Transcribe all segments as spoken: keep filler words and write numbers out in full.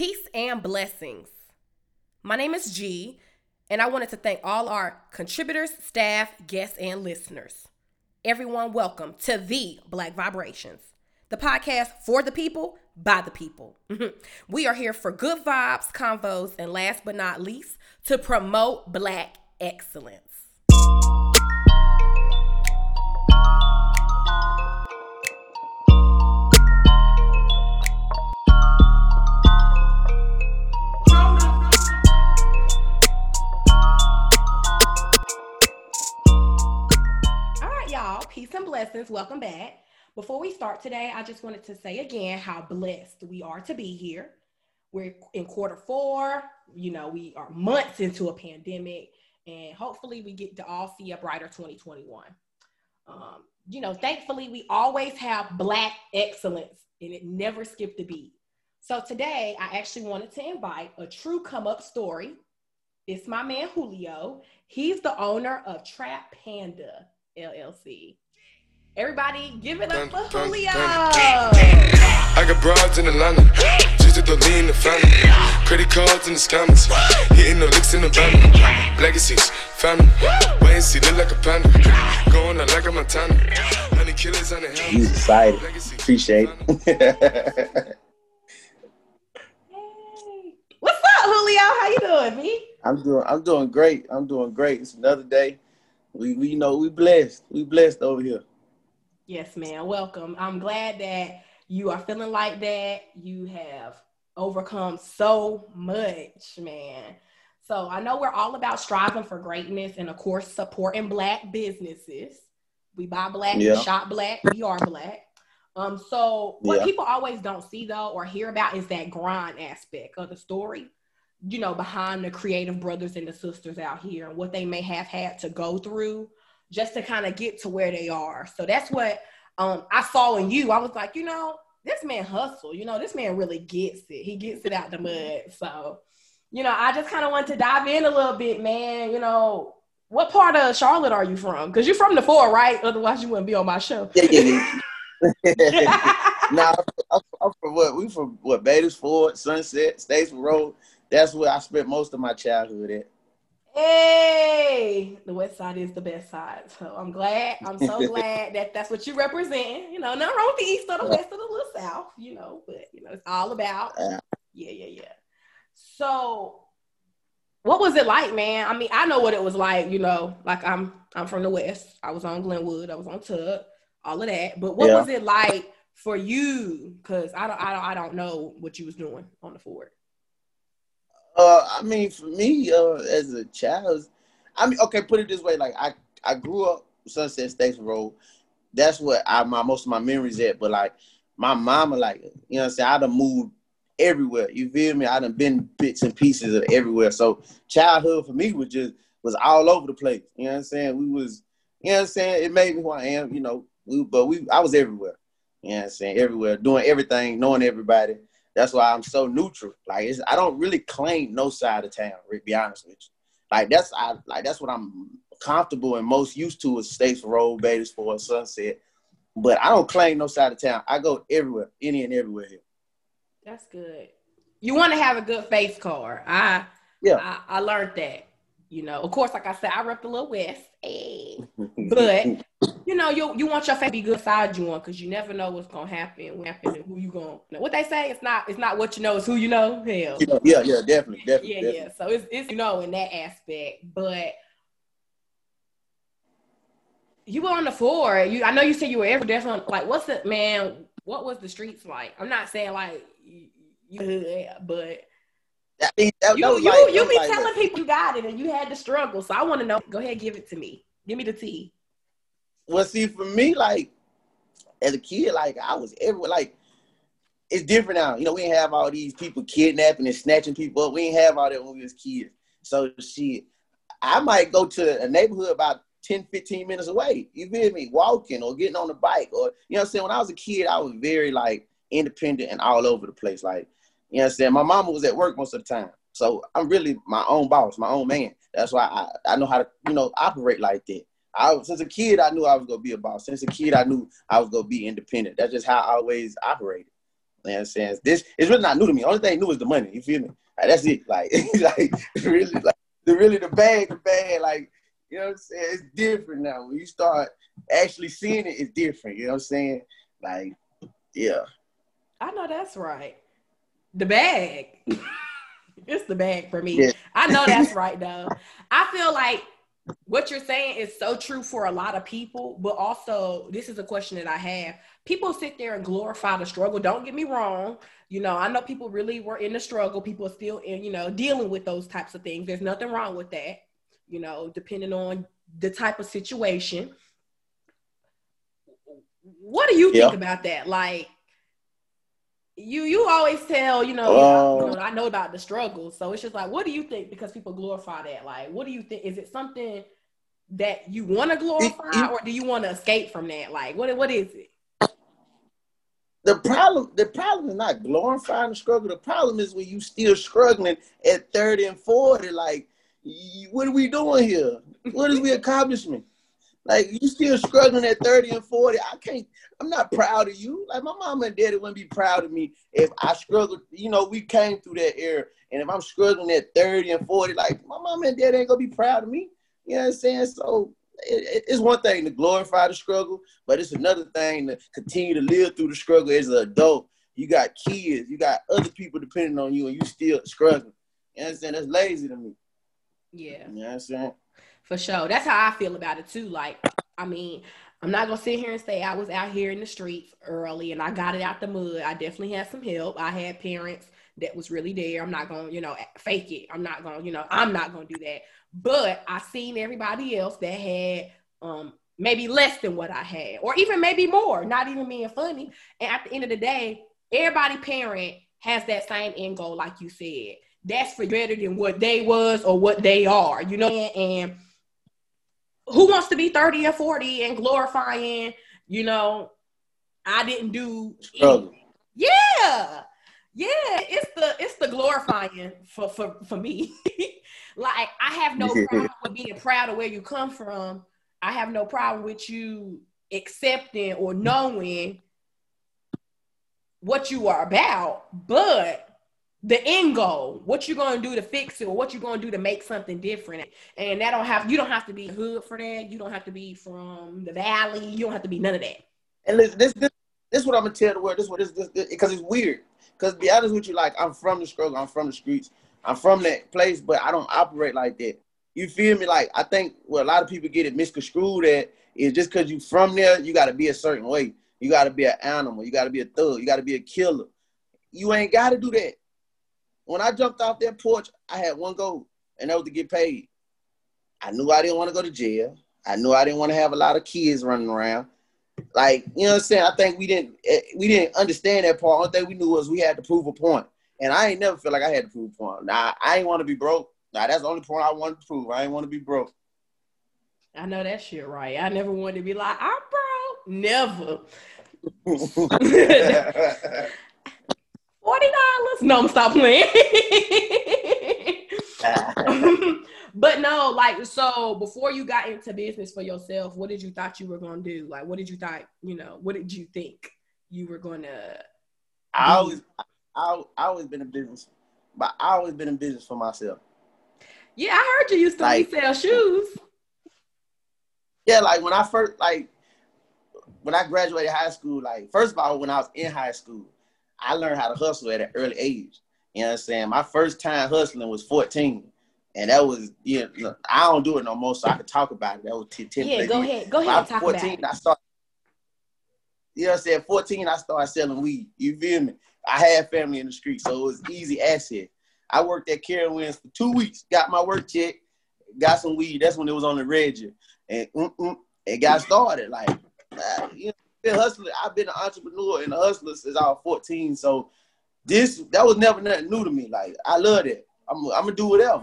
Peace and blessings. My name is Gi, and I wanted to thank all our contributors, staff, guests, and listeners. Everyone, welcome to the Black Vibrations, the podcast for the people, by the people. We are here for good vibes, convos, and last but not least, to promote Black excellence. Peace and blessings. Welcome back. Before we start today, I just wanted to say again how blessed we are to be here. We're in quarter four. You know, we are months into a pandemic, and hopefully we get to all see a brighter twenty twenty-one. Um, you know, thankfully, we always have Black excellence, and it never skipped a beat. So today, I actually wanted to invite a true come-up story. It's my man, Julio. He's the owner of Trap Panda L L C. Everybody give it up for Julio. I got broads in Atlanta, just to the lean the family, credit cards in the scammers, hitting the licks in the banner, legacies, family, wait and see, look like a panda, going out like a Montana, honey killers on the hand. He's excited, appreciate it. Hey. What's up, Julio? How you doing, me? I'm doing, I'm doing great, I'm doing great. It's another day. We, we, you know, we blessed. We blessed over here. Yes, man. Welcome. I'm glad that you are feeling like that. You have overcome so much, man. So I know we're all about striving for greatness and, of course, supporting Black businesses. We buy Black, yeah. We shop Black, we are Black. Um, so what yeah. people always don't see, though, or hear about is that grind aspect of the story. You know, behind the creative brothers and the sisters out here and what they may have had to go through just to kind of get to where they are. So that's what um, I saw in you. I was like, you know, this man hustle, you know, this man really gets it. He gets it out the mud. So, you know, I just kind of wanted to dive in a little bit, man. You know, what part of Charlotte are you from? Because you're from the four, right? Otherwise you wouldn't be on my show. Nah, I'm, I'm from what? We from what? Badersford, Sunset, Statesville Road. That's where I spent most of my childhood at. Hey, the West Side is the best side. So I'm glad, I'm so glad that that's what you represent. You know, nothing wrong with the East or the West or the Little South, you know, but, you know, it's all about, yeah, yeah, yeah. So what was it like, man? I mean, I know what it was like, you know, like I'm I'm from the West. I was on Glenwood. I was on Tug, all of that. But what yeah. was it like for you? Because I don't, I don't, I don't know what you was doing on the Ford. Uh, I mean, for me, uh, as a child, I mean, okay, put it this way, like, I, I grew up Sunset Statesville Road. That's what I, my, most of my memories at, but, like, my mama, like, you know what I'm saying, I done moved everywhere, you feel me? I done been bits and pieces of everywhere, so childhood for me was just, was all over the place, you know what I'm saying? We was, you know what I'm saying, it made me who I am, you know, we, but we, I was everywhere, you know what I'm saying, everywhere, doing everything, knowing everybody. That's why I'm so neutral. Like, it's, I don't really claim no side of town, to be honest with you. Like, that's I like that's what I'm comfortable and most used to is Statesville Road, Batesford, Sunset. But I don't claim no side of town. I go everywhere, any and everywhere here. That's good. You want to have a good face card. I yeah. I, I learned that. You know, of course, like I said, I rep the Little West. Hey. But you know, you you want your face to be good side you on, because you never know what's gonna happen, what happen, and who you gonna know. What they say, it's not it's not what you know, it's who you know. Hell. Yeah, yeah, yeah definitely, definitely. Yeah, definitely. yeah. So it's it's you know in that aspect, but you were on the floor. You I know you said you were ever definitely like what's the man? What was the streets like? I'm not saying like you, you but I mean, that, you that you, like, you be like telling that. people you got it and you had to struggle. So I want to know. Go ahead, give it to me. Give me the tea. Well, see, for me, like, as a kid, like, I was everywhere. Like, it's different now. You know, we didn't have all these people kidnapping and snatching people up. We didn't have all that when we was kids. So, shit, I might go to a neighborhood about ten, fifteen minutes away. You feel me? Walking or getting on the bike. Or, you know what I'm saying? When I was a kid, I was very, like, independent and all over the place. Like, you know what I'm saying? My mama was at work most of the time. So, I'm really my own boss, my own man. That's why I, I know how to, you know, operate like that. I, since a kid, I knew I was going to be a boss. Since a kid, I knew I was going to be independent. That's just how I always operated. You know what I'm saying? This it's really not new to me. Only thing new is the money. You feel me? Like, that's it. Like, like really, like the really the bag, the bag. Like, you know what I'm saying? It's different now. When you start actually seeing it, it's different. You know what I'm saying? Like, yeah. I know that's right. The bag. It's the bag for me. Yeah. I know that's right, though. I feel like what you're saying is so true for a lot of people, but also this is a question that I have. People sit there and glorify the struggle. Don't get me wrong. You know, I know people really were in the struggle. People are still in, you know, dealing with those types of things. There's nothing wrong with that, you know, depending on the type of situation. What do you yeah. think about that? Like, You you always tell, you know, um, you know, I know about the struggle. So it's just like, what do you think? Because people glorify that. Like, what do you think? Is it something that you want to glorify it, it, or do you want to escape from that? Like, what what is it? The problem, the problem is not glorifying the struggle. The problem is when you still struggling at thirty and forty, like, what are we doing here? What is we accomplishing? Like, you still struggling at thirty and forty. I can't, I'm not proud of you. Like, my mama and daddy wouldn't be proud of me if I struggled. You know, we came through that era. And if I'm struggling at thirty and forty, like, my mama and daddy ain't going to be proud of me. You know what I'm saying? So it, it's one thing to glorify the struggle, but it's another thing to continue to live through the struggle as an adult. You got kids. You got other people depending on you, and you still struggling. You know what I'm saying? That's lazy to me. Yeah. You know what I'm saying? For sure. That's how I feel about it too. Like, I mean, I'm not going to sit here and say I was out here in the streets early and I got it out the mud. I definitely had some help. I had parents that was really there. I'm not going to, you know, fake it. I'm not going to, you know, I'm not going to do that. But I seen everybody else that had um, maybe less than what I had, or even maybe more, not even being funny. And at the end of the day, everybody parent has that same end goal, like you said. That's for better than what they was or what they are, you know, and, and who wants to be thirty or forty and glorifying, you know, I didn't do anything. Yeah. Yeah. It's the, it's the glorifying for, for, for me. Like, I have no problem with being proud of where you come from. I have no problem with you accepting or knowing what you are about, but the end goal, what you're going to do to fix it, or what you're going to do to make something different. And that don't have, you don't have to be hood for that. You don't have to be from the valley. You don't have to be none of that. And this, this, this, this is what I'm going to tell the world. This is what this, this, because it's weird. Because to be honest with you, like, I'm from the struggle. I'm from the streets. I'm from that place, but I don't operate like that. You feel me? Like, I think what a lot of people get it misconstrued at is just because you from there, you got to be a certain way. You got to be an animal. You got to be a thug. You got to be a killer. You ain't got to do that. When I jumped off that porch, I had one goal, and that was to get paid. I knew I didn't want to go to jail. I knew I didn't want to have a lot of kids running around. Like, you know what I'm saying? I think we didn't we didn't understand that part. Only thing we knew was we had to prove a point. And I ain't never feel like I had to prove a point. Nah, I ain't want to be broke. Nah, that's the only point I wanted to prove. I ain't want to be broke. I know that shit right. I never wanted to be like, I'm broke. Never. forty dollars. No, I'm stop playing. But no, like, so before you got into business for yourself, what did you thought you were going to do? Like, what did you thought, you know, what did you think you were going to I always, I, I always been in business, but I always been in business for myself. Yeah, I heard you used to like, sell shoes. Yeah, like, when I first, like, when I graduated high school, like, first of all, when I was in high school, I learned how to hustle at an early age. You know what I'm saying? My first time hustling was fourteen. And that was, you know, I don't do it no more, so I could talk about it. That was ten. Yeah, go ahead. Go ahead and talk about it. I started, you know what I'm saying? fourteen, I started selling weed. You feel me? I had family in the street, so it was easy access. I worked at Carowinds for two weeks, got my work check, got some weed. That's when it was on the register. And mm-mm, it got started. Like, you know. Been hustling. I've been an entrepreneur and a hustler since I was fourteen. So this that was never nothing new to me. Like, I love it. I'm I'm gonna do whatever.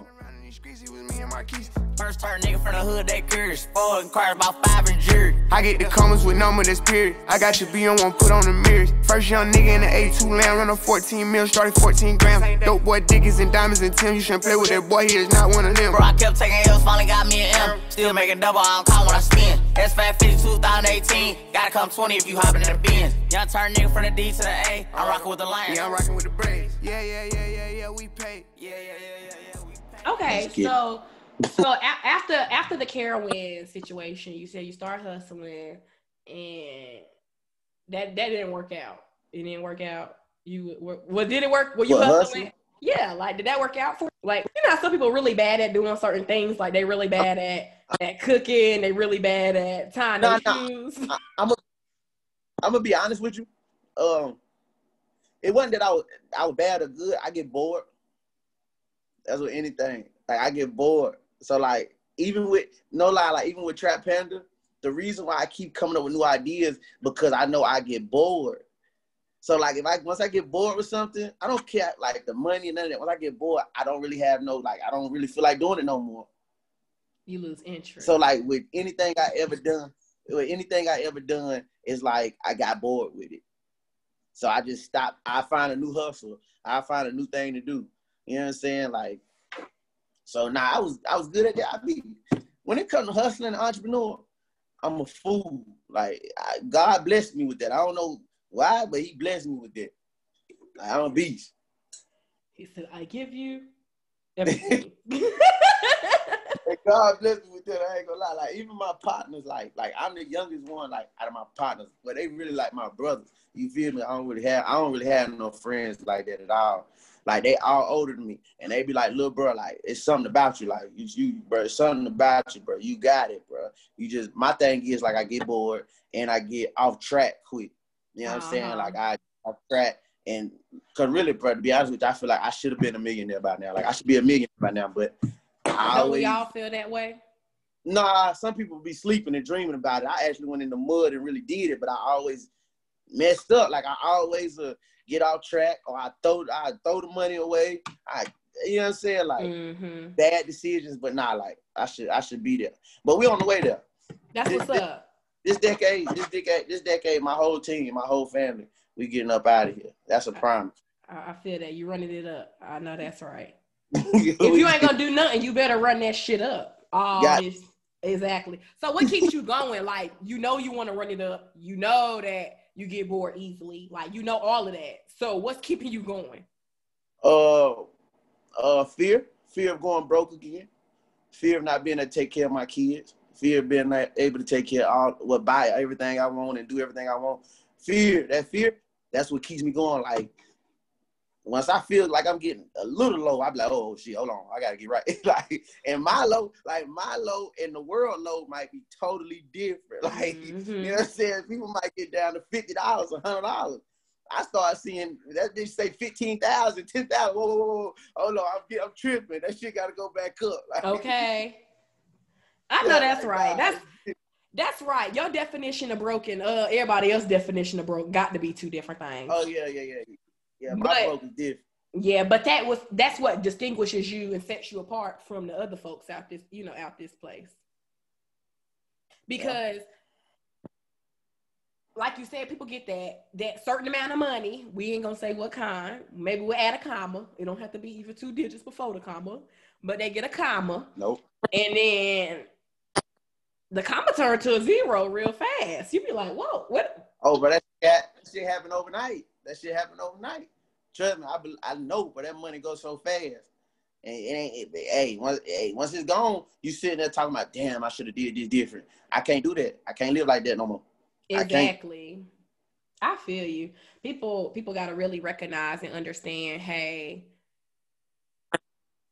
First part nigga from the hood that curious. Four inquire about five and jury. I get the comments with number that's period. I got your B on one put on the mirrors. First young nigga in the eighty-two land, run a fourteen mil, started fourteen grams. Dope boy dickens and diamonds and Tim. You shouldn't play with that boy, he is not one of them. Bro, I kept taking L's, finally got me an M. Still making double, I don't count when I spin. S five fifty two thousand eighteen. Gotta come twenty if you hopping in the bins. Young turn nigga from the D to the A. I'm rocking with the Lions. Yeah, I'm rocking with the Braves. Yeah, yeah, yeah, yeah, yeah, we pay. Yeah, yeah, yeah, yeah, yeah, we pay. Okay, so so after after the Carowinds situation, you said you started hustling and that that didn't work out. It didn't work out. You were, well, did it work? Were you what, hustling? hustling? Yeah, like, did that work out for you? Like, you know, some people are really bad at doing certain things. Like, they really bad at, at cooking. They really bad at tying nah, their nah. shoes. I, I'm gonna be honest with you. Um, it wasn't that I was I was bad or good. I get bored. That's with anything. Like, I get bored. So, like, even with no lie, like even with Trap Panda, the reason why I keep coming up with new ideas because I know I get bored. So, like, if I once I get bored with something, I don't care, like, the money and none of that. Once I get bored, I don't really have no, like, I don't really feel like doing it no more. You lose interest. So, like, with anything I ever done, with anything I ever done, it's like I got bored with it. So I just stopped. I find a new hustle. I find a new thing to do. You know what I'm saying? Like, so, nah, I was I was good at that. I be, when it comes to hustling and entrepreneur, I'm a fool. Like, I, God blessed me with that. I don't know why, but he blessed me with that. Like, I'm a beast. He said, I give you everything. God blessed me with that. I ain't gonna lie. Like, even my partners, like, like I'm the youngest one, like, out of my partners, but they really like my brothers. You feel me? I don't really have I don't really have no friends like that at all. Like, they all older than me. And they be like, little bro, like, it's something about you. Like, it's you, bro, it's something about you, bro. You got it, bro. You just, my thing is, like, I get bored and I get off track quick. You know what I'm saying? Like, I, I track and, cause really, bro, to be honest with you, I feel like I should have been a millionaire by now. Like, I should be a millionaire by now, but I always, we all feel that way? Nah, some people be sleeping and dreaming about it. I actually went in the mud and really did it, but I always messed up. Like, I always uh, get off track, or I throw, I throw the money away. I, you know what I'm saying? Like, mm-hmm. bad decisions, but nah, like, I should, I should be there. But we on the way there. That's this, what's this, up. This decade, this decade, this decade, my whole team, my whole family, we getting up out of here. That's a promise. I, I feel that. You running it up. I know that's right. If you ain't gonna do nothing, you better run that shit up. Oh, Got this, exactly. So what keeps you going? Like, you know you want to run it up. You know that you get bored easily. Like, you know all of that. So what's keeping you going? Uh, uh, fear. Fear of going broke again. Fear of not being able to take care of my kids. Fear of being not able to take care of all, well, buy everything I want and do everything I want. Fear, that fear, that's what keeps me going. Like, once I feel like I'm getting a little low, I'm like, oh, shit, hold on, I got to get right. Like, and my low, like, my low and the world low might be totally different. Like, mm-hmm. you know what I'm saying? People might get down to fifty dollars, one hundred dollars. I start seeing, that bitch say fifteen thousand dollars, ten thousand dollars. Whoa, whoa, whoa. Hold on, I'm, I'm tripping. That shit got to go back up. Like, okay. I know that's right. That's that's right. Your definition of broken, uh, everybody else's definition of broke got to be two different things. Oh yeah, yeah, yeah, yeah. My but, broke is different. Yeah, but that was that's what distinguishes you and sets you apart from the other folks out this, you know, out this place. Because, yeah. like you said, people get that that certain amount of money. We ain't gonna say what kind. Maybe we'll add a comma. It don't have to be even two digits before the comma, but they get a comma. Nope. And then the comma turned to a zero real fast. You be like, whoa, what? Oh, but that, that shit happened overnight. That shit happened overnight. Trust me, I, be, I know, but that money goes so fast. And it ain't, it, hey, once, hey, once it's gone, you sitting there talking about, damn, I should have did this different. I can't do that. I can't live like that no more. Exactly. I, I feel you. People, people got to really recognize and understand, hey,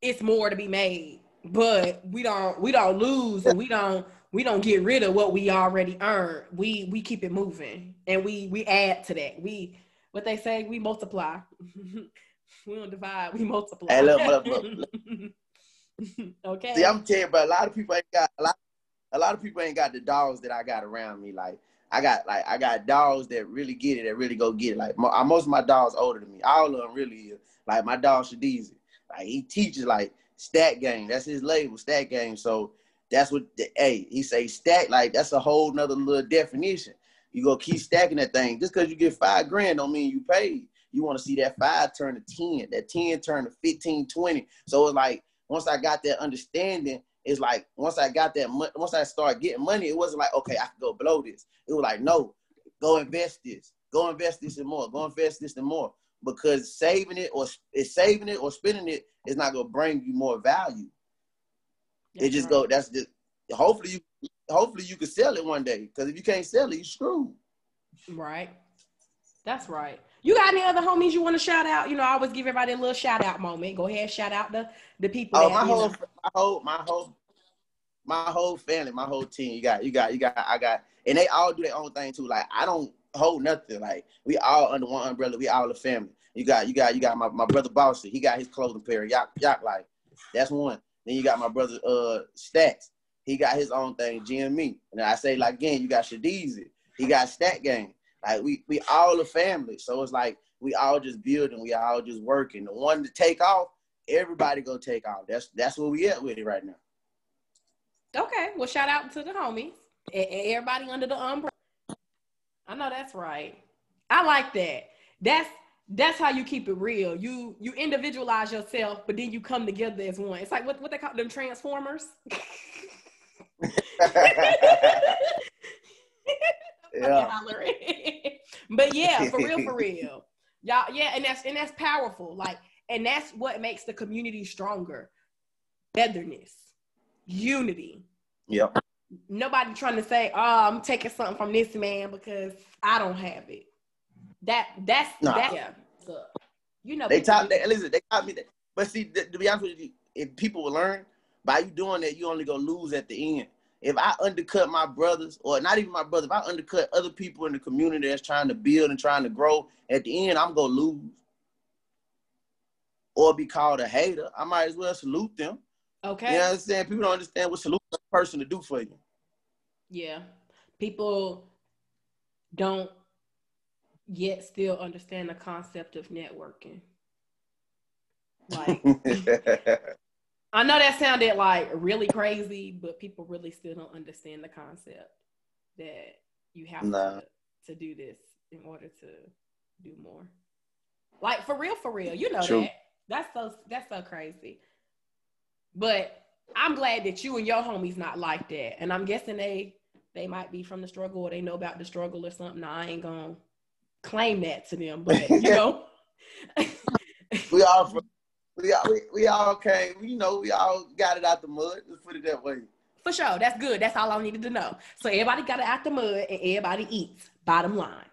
it's more to be made. But we don't we don't lose and we don't we don't get rid of what we already earned. We we keep it moving and we we add to that. We what they say, we multiply. We don't divide, we multiply. Hey, look, look, look, look. Okay. See, I'm telling you, but a lot of people ain't got a lot a lot of people ain't got the dogs that I got around me. Like I got like I got dogs that really get it, that really go get it. Like mo- most of my dogs older than me. All of them really is. Like my dog Shadeezy. Like he teaches like Stat Game, that's his label, Stat Game. So that's what the hey, he say stack, like that's a whole nother little definition. You go keep stacking that thing. Just because you get five grand don't mean you paid. You want to see that five turn to ten, that ten turn to fifteen, twenty. So it's like once I got that understanding, it's like once I got that money, once I started getting money, it wasn't like, okay, I can go blow this. It was like, no, go invest this. Go invest this and more. Go invest this and more. Because saving it or it's saving it or spending it is not gonna bring you more value. That's it just right. go. That's just. Hopefully you. Hopefully you can sell it one day. Because if you can't sell it, you screwed. Right. That's right. You got any other homies you want to shout out? You know, I always give everybody a little shout out moment. Go ahead, shout out the the people. Oh, that, my, whole, my whole, my whole, my whole family, my whole team. You got, you got, you got. I got, and they all do their own thing too. Like I don't hold nothing. Like we all under one umbrella. We all a family. You got, you got, you got my, my brother Balsy. He got his clothing pair. Y'all, y'all like, that's one. Then you got my brother uh Stats. He got his own thing. Gi and me. And I say like again, you got Shadeezy. He got Stat Game. Like we we all a family, so it's like we all just building, we all just working. The one to take off, everybody gonna take off. That's that's where we at with it right now. Okay, well, shout out to the homies, everybody under the umbrella. I know that's right. I like that. That's that's how you keep it real. You you individualize yourself, but then you come together as one. It's like what what they call them transformers. Yeah. But yeah, for real, for real, y'all. Yeah, and that's and that's powerful. Like, and that's what makes the community stronger. Togetherness, unity. Yeah. Nobody trying to say, "Oh, I'm taking something from this man because I don't have it." That that's nah. that. Yeah. So, you know, they taught that. Listen, they taught me that. But see, th to be honest with you, if people will learn by you doing that, you only gonna lose at the end. If I undercut my brothers, or not even my brothers, if I undercut other people in the community that's trying to build and trying to grow, at the end, I'm going to lose. Or be called a hater. I might as well salute them. Okay. You know what I'm saying? People don't understand what salute a person to do for you. Yeah. People don't yet still understand the concept of networking. Like... I know that sounded like really crazy, but people really still don't understand the concept that you have nah. to, to do this in order to do more. Like for real, for real, you know True. that. That's so that's so crazy. But I'm glad that you and your homies not like that. And I'm guessing they they might be from the struggle or they know about the struggle or something. Now, I ain't gonna claim that to them, but you know, we all. From We all, we, we all came, you know, we all got it out the mud. Let's put it that way. For sure. That's good. That's all I needed to know. So everybody got it out the mud and everybody eats. Bottom line.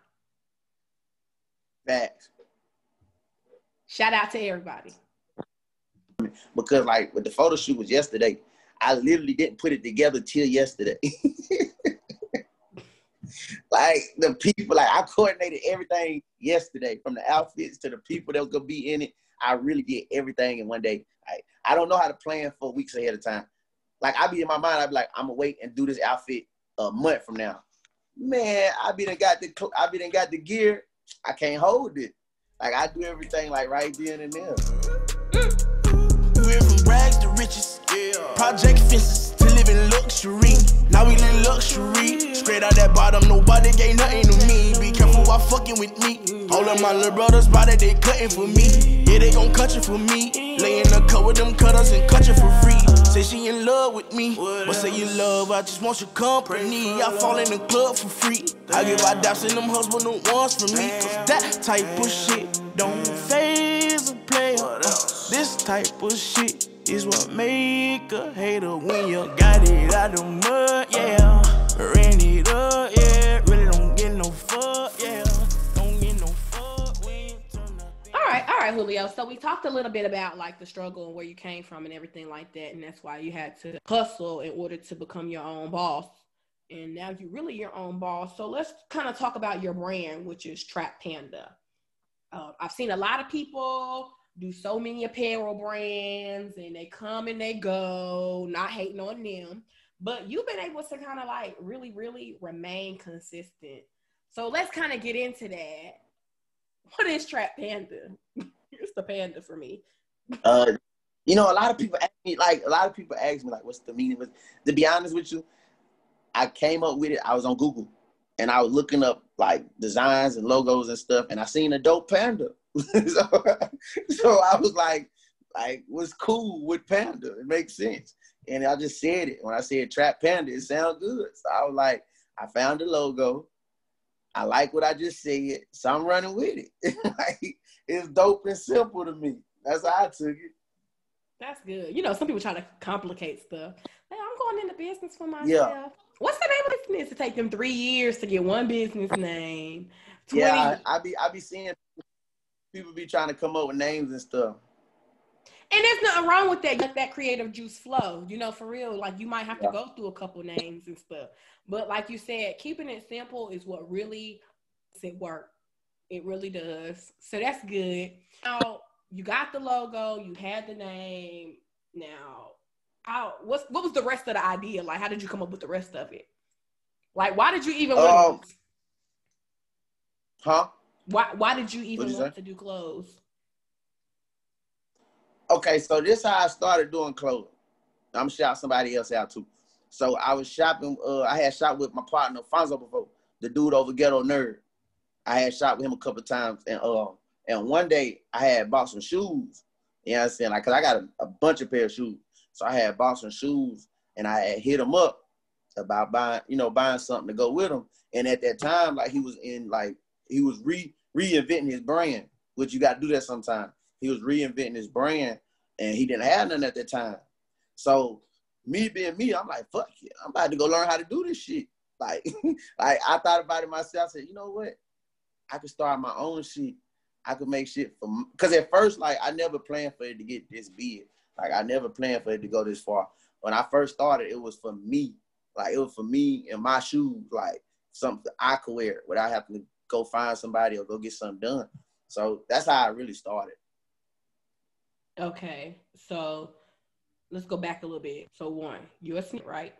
Facts. Shout out to everybody. Because like with the photo shoot was yesterday, I literally didn't put it together till yesterday. Like the people, like I coordinated everything yesterday from the outfits to the people that were going to be in it. I really did everything in one day. Like, I don't know how to plan for weeks ahead of time. Like, I be in my mind, I be like, I'm gonna wait and do this outfit a month from now. Man, I be done got the, I be done got the gear. I can't hold it. Like, I do everything like right then and there. We went from rags to riches, yeah. Project fences to live in luxury. Now we live luxury. Straight out that bottom, nobody gave nothing to me. Be careful while fucking with me. All of my little brothers bought it, they cutting for me. Yeah, they gon' cut you for me. Lay in the cut with them cutters and cut you for free. Say she in love with me, but say you love, I just want your company. I fall in the club for free. I give my daps in them husband no ones for me. Cause that type of shit don't faze a player. This type of shit is what make a hater. When you got it out the mud, yeah. Ran it up, yeah. Really don't get no fuck, yeah. All right, all right, Julio. So we talked a little bit about like the struggle and where you came from and everything like that, and that's why you had to hustle in order to become your own boss. And now you're really your own boss. So let's kind of talk about your brand, which is Trap Panda. Uh, I've seen a lot of people do so many apparel brands, and they come and they go. Not hating on them, but you've been able to kind of like really, really remain consistent. So let's kind of get into that. What is Trap Panda? It's the panda for me. Uh, you know, a lot of people ask me, like, a lot of people ask me, like, what's the meaning of it? To be honest with you, I came up with it. I was on Google, and I was looking up, like, designs and logos and stuff, and I seen a dope panda. so, so I was like, like, what's cool with panda? It makes sense. And I just said it. When I said Trap Panda, it sounded good. So I was like, I found the logo. I like what I just said, so I'm running with it. Like, it's dope and simple to me. That's how I took it. That's good. You know, some people try to complicate stuff. Hey, I'm going into business for myself. Yeah. What's the name of business? It take them three years to get one business name. twenty Yeah, I, I be I be seeing people be trying to come up with names and stuff. And there's nothing wrong with that. Let that creative juice flow. You know, for real. Like, you might have yeah. to go through a couple names and stuff. But like you said, keeping it simple is what really makes it work. It really does. So that's good. Now, you got the logo. You had the name. Now, how, what's, what was the rest of the idea? Like, how did you come up with the rest of it? Like, why did you even um, want to... Huh? Why, why did you even want to do clothes? Okay, so this is how I started doing clothing. I'm shouting somebody else out too. So I was shopping, uh, I had shot with my partner, Alfonso, before, the dude over Ghetto Nerd. I had shot with him a couple of times, and uh, and one day I had bought some shoes. You know what I'm saying? Like, cause I got a, a bunch of pair of shoes. So I had bought some shoes, and I had hit him up about buying, you know, buying something to go with him. And at that time, like, he was in, like, he was re reinventing his brand, which you got to do that sometime. He was reinventing his brand, and he didn't have none at that time. So me being me, I'm like, fuck it. I'm about to go learn how to do this shit. Like, like I thought about it myself. I said, you know what? I could start my own shit. I could make shit for, because at first, like, I never planned for it to get this big. Like, I never planned for it to go this far. When I first started, it was for me. Like, it was for me and my shoes, like, something I could wear without having to go find somebody or go get something done. So that's how I really started. Okay, so let's go back a little bit. So one, you're a sneaker, right?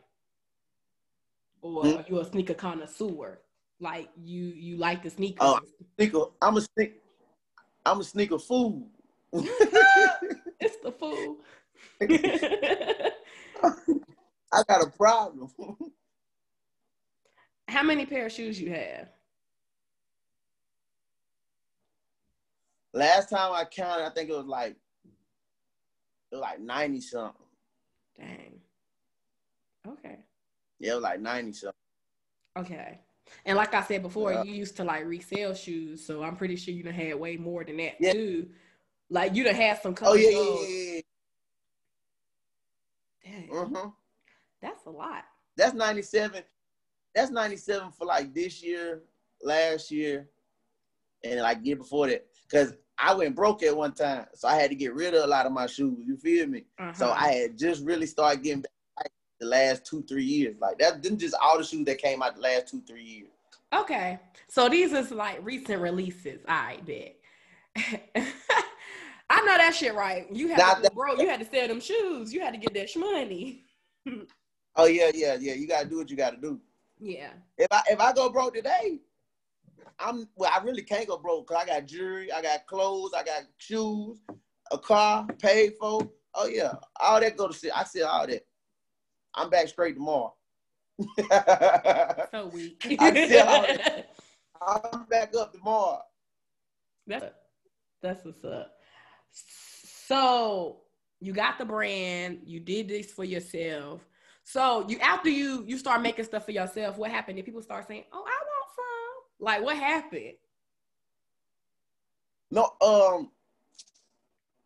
Or mm-hmm. you're a sneaker connoisseur. Like, you you like the sneakers. Oh, sneaker. I'm a sneaker. I'm a sneaker fool. It's the fool. I got a problem. How many pair of shoes you have? Last time I counted, I think it was like it was like ninety something. Dang. Okay. Yeah, it was like ninety something. Okay. And like I said before, yeah. you used to like resell shoes, so I'm pretty sure you done had way more than that yeah. too. Like, you done had some color. Oh yeah, yeah, yeah, yeah. Dang. Mm-hmm. That's a lot. That's ninety-seven. That's ninety-seven for like this year, last year, and like year before that. Cause I went broke at one time, so I had to get rid of a lot of my shoes. You feel me? Uh-huh. So I had just really started getting back the last two, three years. Like, that didn't just all the shoes that came out the last two, three years. Okay, so these is like recent releases. All right, bet. I know that shit, right? You had Not to that- broke. You had to sell them shoes. You had to get that shmoney. Oh yeah, yeah, yeah. You gotta do what you gotta do. Yeah. If I if I go broke today. I'm well. I really can't go broke because I got jewelry, I got clothes, I got shoes, a car paid for. Oh yeah, all that go to shit. I sell all that. I'm back straight tomorrow. So weak. I sell all that. I'm back up tomorrow. That's that's what's up. So you got the brand. You did this for yourself. So you after you you start making stuff for yourself. What happened? Did people start saying, "Oh, I want some"? Like, what happened? No, um,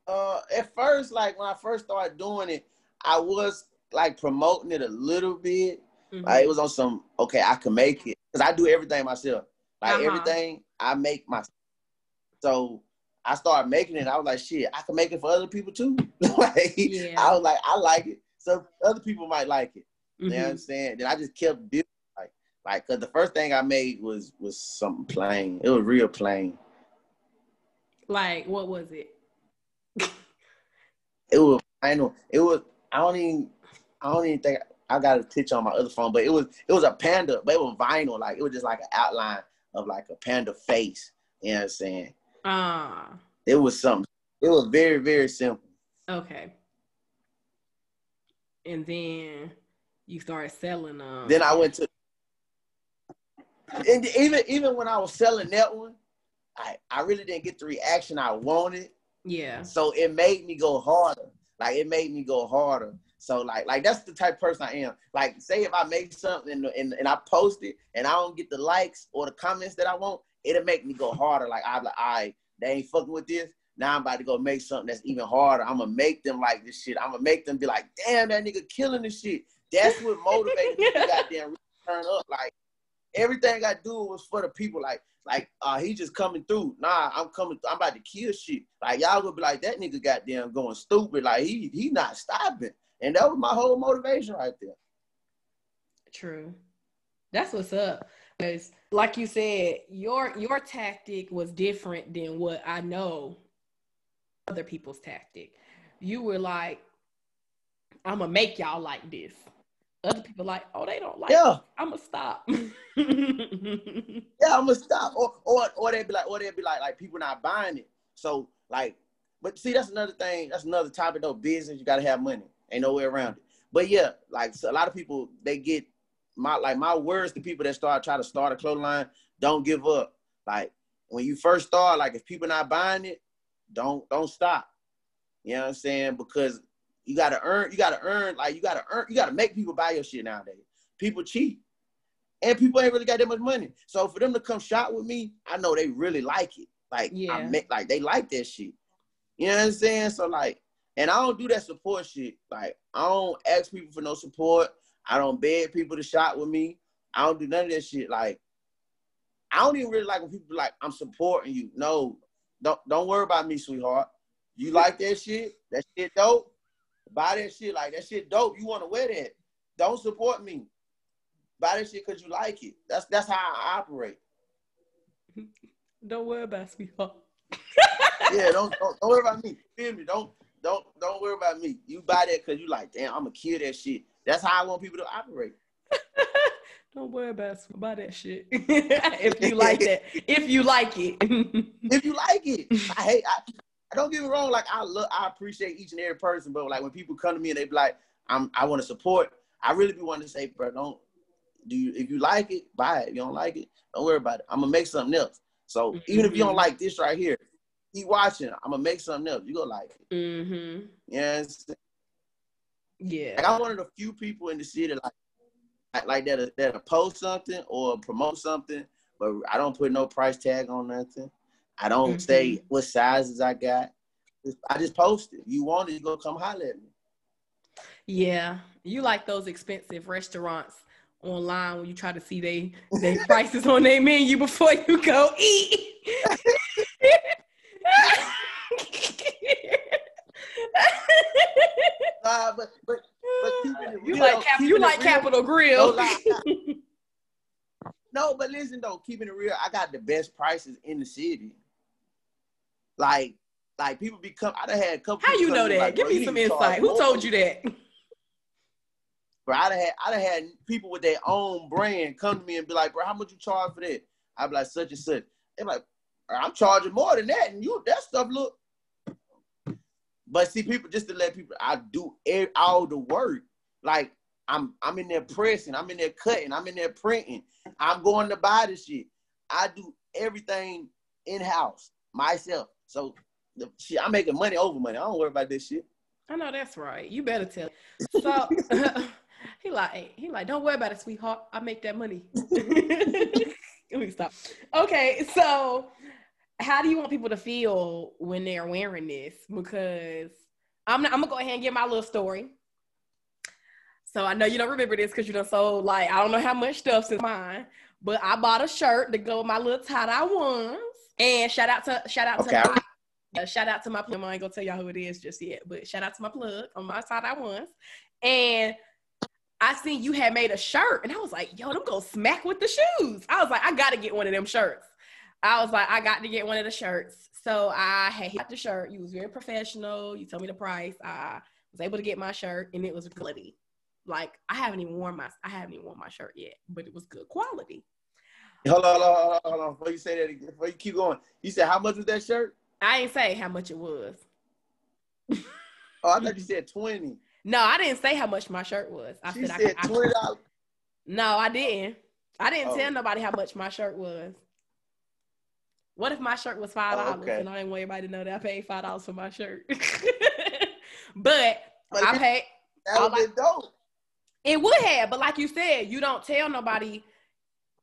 uh, at first, like, when I first started doing it, I was, like, promoting it a little bit. Mm-hmm. Like, it was on some, okay, I can make it. Because I do everything myself. Like, uh-huh. everything I make myself. So I started making it. I was like, shit, I can make it for other people, too. Like, yeah. I was like, I like it. So other people might like it. Mm-hmm. You know what I'm saying? Then I just kept building. Like, cause the first thing I made was was something plain. It was real plain. Like, what was it? It was. I know. It was. I don't even. I don't even think I got a picture on my other phone. But it was. It was a panda. But it was vinyl. Like, it was just like an outline of like a panda face. You know what I'm saying? Ah. Uh, it was something. It was very very simple. Okay. And then you started selling them. Um, then I went to. And even even when I was selling that one, I, I really didn't get the reaction I wanted. Yeah. So it made me go harder. Like, it made me go harder. So like, like that's the type of person I am. Like, say if I make something and, and, and I post it and I don't get the likes or the comments that I want, it'll make me go harder. Like, I'm like, all right, they ain't fucking with this. Now I'm about to go make something that's even harder. I'm going to make them like this shit. I'm going to make them be like, damn, that nigga killing this shit. That's what motivated me to goddamn turn up. Like, everything I do was for the people. Like, like uh, he just coming through. Nah, I'm coming through. I'm about to kill shit. Like, y'all gonna be like, that nigga goddamn going stupid. Like, he he not stopping. And that was my whole motivation right there. True. That's what's up. Because like you said, your your tactic was different than what I know other people's tactic. You were like, I'm gonna make y'all like this. Other people like, oh, they don't like yeah. it. I'm gonna stop. yeah, I'm gonna stop. Or or or they'd be like, or they'd be like, like people not buying it. So like, but see, that's another thing. That's another topic though. Business, you gotta have money. Ain't no way around it. But yeah, like so a lot of people, they get my like my words to people that start try to start a clothing line. Don't give up. Like when you first start, like if people not buying it, don't don't stop. You know what I'm saying? Because You gotta earn, you gotta earn, like you gotta earn, you gotta make people buy your shit nowadays. People cheat. And people ain't really got that much money. So for them to come shop with me, I know they really like it. Like yeah. I make, like they like that shit. You know what I'm saying? So like, and I don't do that support shit. Like I don't ask people for no support. I don't beg people to shop with me. I don't do none of that shit. Like, I don't even really like when people be like, I'm supporting you. No, don't don't worry about me, sweetheart. You like that shit? That shit dope. Buy that shit, like that shit dope. You want to wear that? Don't support me. Buy that shit because you like it. That's that's how I operate. Don't worry about sweetheart. yeah, don't, don't don't worry about me. Feel me? Don't don't don't worry about me. You buy that because you like. Damn, I'm gonna kill that shit. That's how I want people to operate. Don't worry about buy that shit if you like that. If you like it. if you like it, I hate. I, I don't get me wrong, like I love, I appreciate each and every person, but like when people come to me and they be like, I'm, I want to support, I really be wanting to say, bro, don't, do you, if you like it, buy it. If you don't like it, don't worry about it. I'm gonna make something else. So mm-hmm. even if you don't like this right here, keep watching. I'm gonna make something else. You gonna like it. Mm-hmm. You know what I'm saying? Yeah. Like I'm one of the few people in the city like, like, like that that'll post something or promote something, but I don't put no price tag on nothing. I don't mm-hmm. say what sizes I got. I just post it. You want it, you go come holler at me. Yeah. You like those expensive restaurants online when you try to see they, they prices on their menu before you go eat. uh, but, but, but keeping it real, you like, cap- you like real, Capital Grill. No, lie, lie. no, but listen though, keeping it real, I got the best prices in the city. Like, like people become. I done had a couple. How you know that? Like, give me some insight. Who told you that? Bro, I done had I done had people with their own brand come to me and be like, "Bro, how much you charge for that?" I be like, "Such and such." They're like, "I'm charging more than that," and you that stuff look. But see, people just to let people, I do every, all the work. Like I'm I'm in there pressing, I'm in there cutting, I'm in there printing, I'm going to buy this shit. I do everything in house myself. So, the, shit, I'm making money over money. I don't worry about this shit. I know that's right. You better tell. So he like he like don't worry about it, sweetheart. I make that money. Let me stop. Okay, so how do you want people to feel when they're wearing this? Because I'm not, I'm gonna go ahead and give my little story. So I know you don't remember this because you done sold like I don't know how much stuff since mine, but I bought a shirt to go with my little tie-dye ones. And shout out to shout out okay. to my, Uh, shout out to my plug. I ain't gonna tell y'all who it is just yet, but shout out to my plug on my side. I was, and I seen you had made a shirt, and I was like, "Yo, them go smack with the shoes." I was like, "I gotta get one of them shirts." I was like, "I got to get one of the shirts." So I had hit the shirt. You was very professional. You told me the price. I was able to get my shirt, and it was quality. Like I haven't even worn my I haven't even worn my shirt yet, but it was good quality. Hold on, hold on, hold on. Before you say that again, before you keep going, you said how much was that shirt? I ain't say how much it was. oh, I thought you said twenty. No, I didn't say how much my shirt was. I she said, said I, twenty dollars. I, no, I didn't. I didn't oh. tell nobody how much my shirt was. What if my shirt was five dollars oh, okay. and I didn't want anybody to know that I paid five dollars for my shirt? but, but I paid That would like, be dope. It would have, but like you said, you don't tell nobody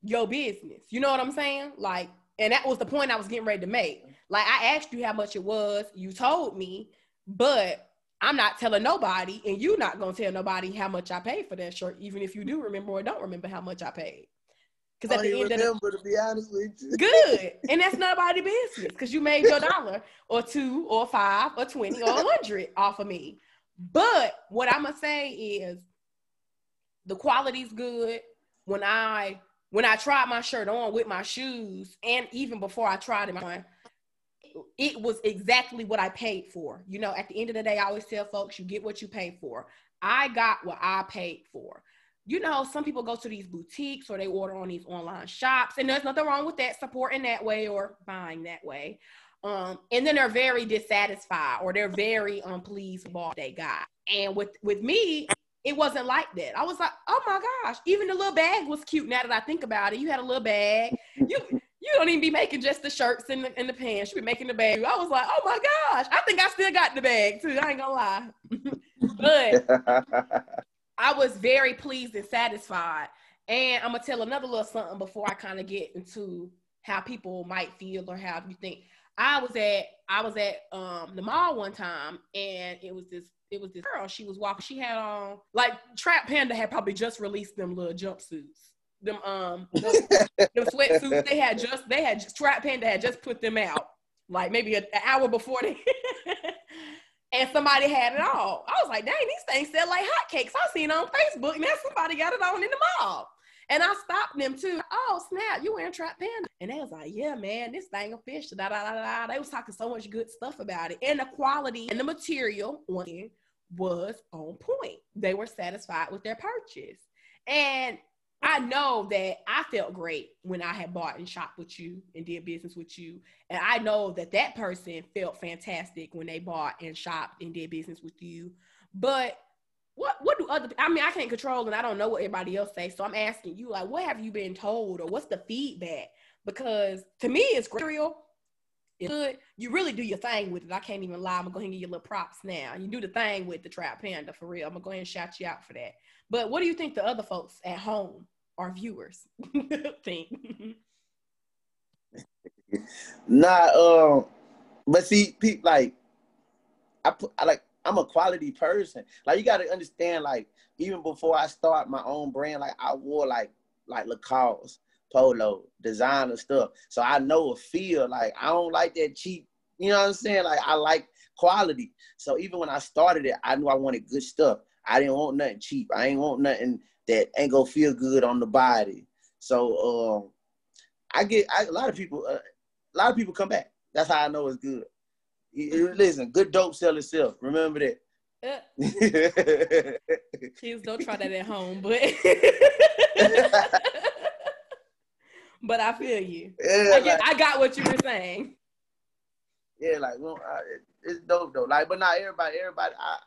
your business. You know what I'm saying? Like, and that was the point I was getting ready to make. Like, I asked you how much it was. You told me, but I'm not telling nobody, and you're not going to tell nobody how much I paid for that shirt, even if you do remember or don't remember how much I paid. Because at the end remember, of the- to be honest with you. Good. And that's nobody's business, because you made your dollar or two or five or twenty or a hundred off of me. But what I'm going to say is the quality's good. When I when I tried my shirt on with my shoes, and even before I tried it on, it was exactly what I paid for. You know, at the end of the day, I always tell folks, you get what you pay for. I got what I paid for. You know, some people go to these boutiques or they order on these online shops, and there's nothing wrong with that, supporting that way or buying that way. Um, and then they're very dissatisfied or they're very unpleased with what they got. And with, with me, it wasn't like that. I was like, oh my gosh, even the little bag was cute. Now that I think about it, you had a little bag. You you don't even be making just the shirts and the, and the pants. You be making the bag. I was like, oh my gosh, I think I still got the bag too. I ain't gonna lie. But I was very pleased and satisfied. And I'm gonna tell another little something before I kind of get into how people might feel or how you think. I was at I was at um, the mall one time, and it was this it was this girl. She was walking. She had on, like, Trap Panda had probably just released them little jumpsuits, them um them, them sweatsuits. They had just they had just, Trap Panda had just put them out, like maybe a, an hour before they. And somebody had it all. I was like, dang, these things sell like hotcakes. I seen it on Facebook. Now somebody got it on in the mall. And I stopped them too. Oh, snap, you wearing Trap Panda? And they was like, yeah, man, this thing official. Da, da, da, da. They was talking so much good stuff about it. And the quality and the material was on point. They were satisfied with their purchase. And I know that I felt great when I had bought and shopped with you and did business with you. And I know that that person felt fantastic when they bought and shopped and did business with you. But what what do other, I mean, I can't control and I don't know what everybody else say. So I'm asking you, like, what have you been told or what's the feedback? Because to me, it's great. It's good. You really do your thing with it. I can't even lie. I'm going to go ahead and give you little props now. You do the thing with the Trap Panda, for real. I'm going to go ahead and shout you out for that. But what do you think the other folks at home, our viewers, think? Nah, um, but see, people, like, I put, I like, I'm a quality person. Like, you gotta understand, like, even before I start my own brand, like, I wore like like Lacoste, Polo, designer stuff. So I know a feel. Like, I don't like that cheap. You know what I'm saying? Like, I like quality. So even when I started it, I knew I wanted good stuff. I didn't want nothing cheap. I ain't want nothing that ain't gonna feel good on the body. So um, I get I, a lot of people. Uh, a lot of people come back. That's how I know it's good. You, you, listen, good dope sell itself. Remember that. Uh, kids, don't try that at home, but but I feel you. Yeah, I, get, like, I got what you were saying. Yeah, like well, I, it's dope though. Like, but not everybody. Everybody. I,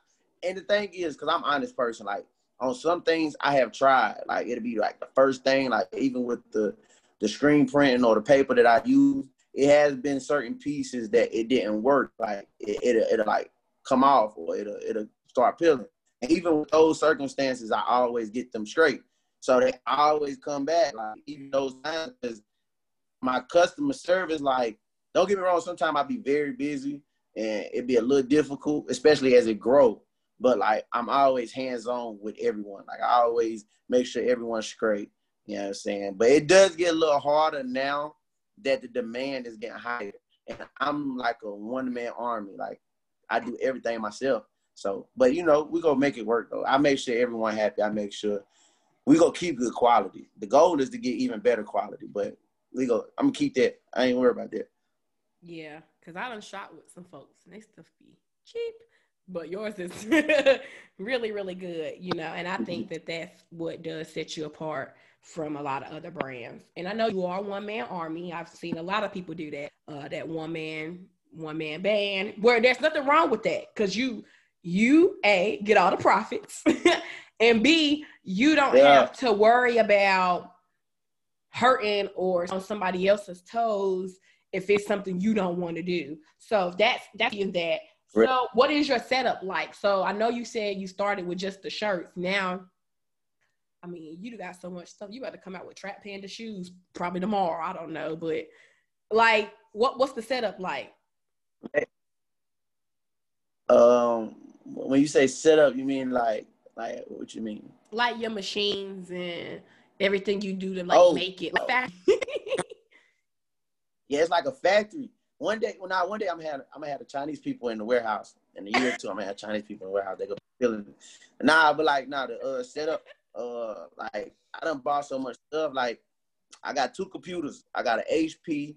and the thing is, cause I'm an honest person, like. On some things I have tried, like it'll be like the first thing, like even with the, the screen printing or the paper that I use, it has been certain pieces that it didn't work. Like it, it'll, it'll like come off or it'll, it'll start peeling. And even with those circumstances, I always get them straight. So they always come back. Like even those times, cause my customer service, like, don't get me wrong, sometimes I be very busy and it'd be a little difficult, especially as it grows. But, like, I'm always hands-on with everyone. Like, I always make sure everyone's straight. You know what I'm saying? But it does get a little harder now that the demand is getting higher. And I'm like a one-man army. Like, I do everything myself. So, but, you know, we're going to make it work, though. I make sure everyone happy. I make sure we're going to keep good quality. The goal is to get even better quality. But we go, I'm going to keep that. I ain't worried about that. Yeah, because I done shot with some folks. And they stuff be cheap. But yours is really, really good, you know, and I think that that's what does set you apart from a lot of other brands. And I know you are a one-man army. I've seen a lot of people do that, uh, that one-man, one-man band, where there's nothing wrong with that because you, you, A, get all the profits, and B, you don't yeah. have to worry about hurting or on somebody else's toes if it's something you don't want to do. So that's, that's that. So what is your setup like? So I know you said you started with just the shirts. Now, I mean, you got so much stuff. You about to come out with Trap Panda shoes probably tomorrow. I don't know. But like, what what's the setup like? Um, when you say setup, you mean like, like what you mean? Like your machines and everything you do to like oh. make it. Like that. Yeah, it's like a factory. One day, well, not one day. I'm gonna have I'm gonna have the Chinese people in the warehouse. In a year or two, I'm gonna have Chinese people in the warehouse. They go feeling. Nah, but like, nah, the uh, setup. Uh, like I done bought so much stuff. Like I got two computers. I got an H P.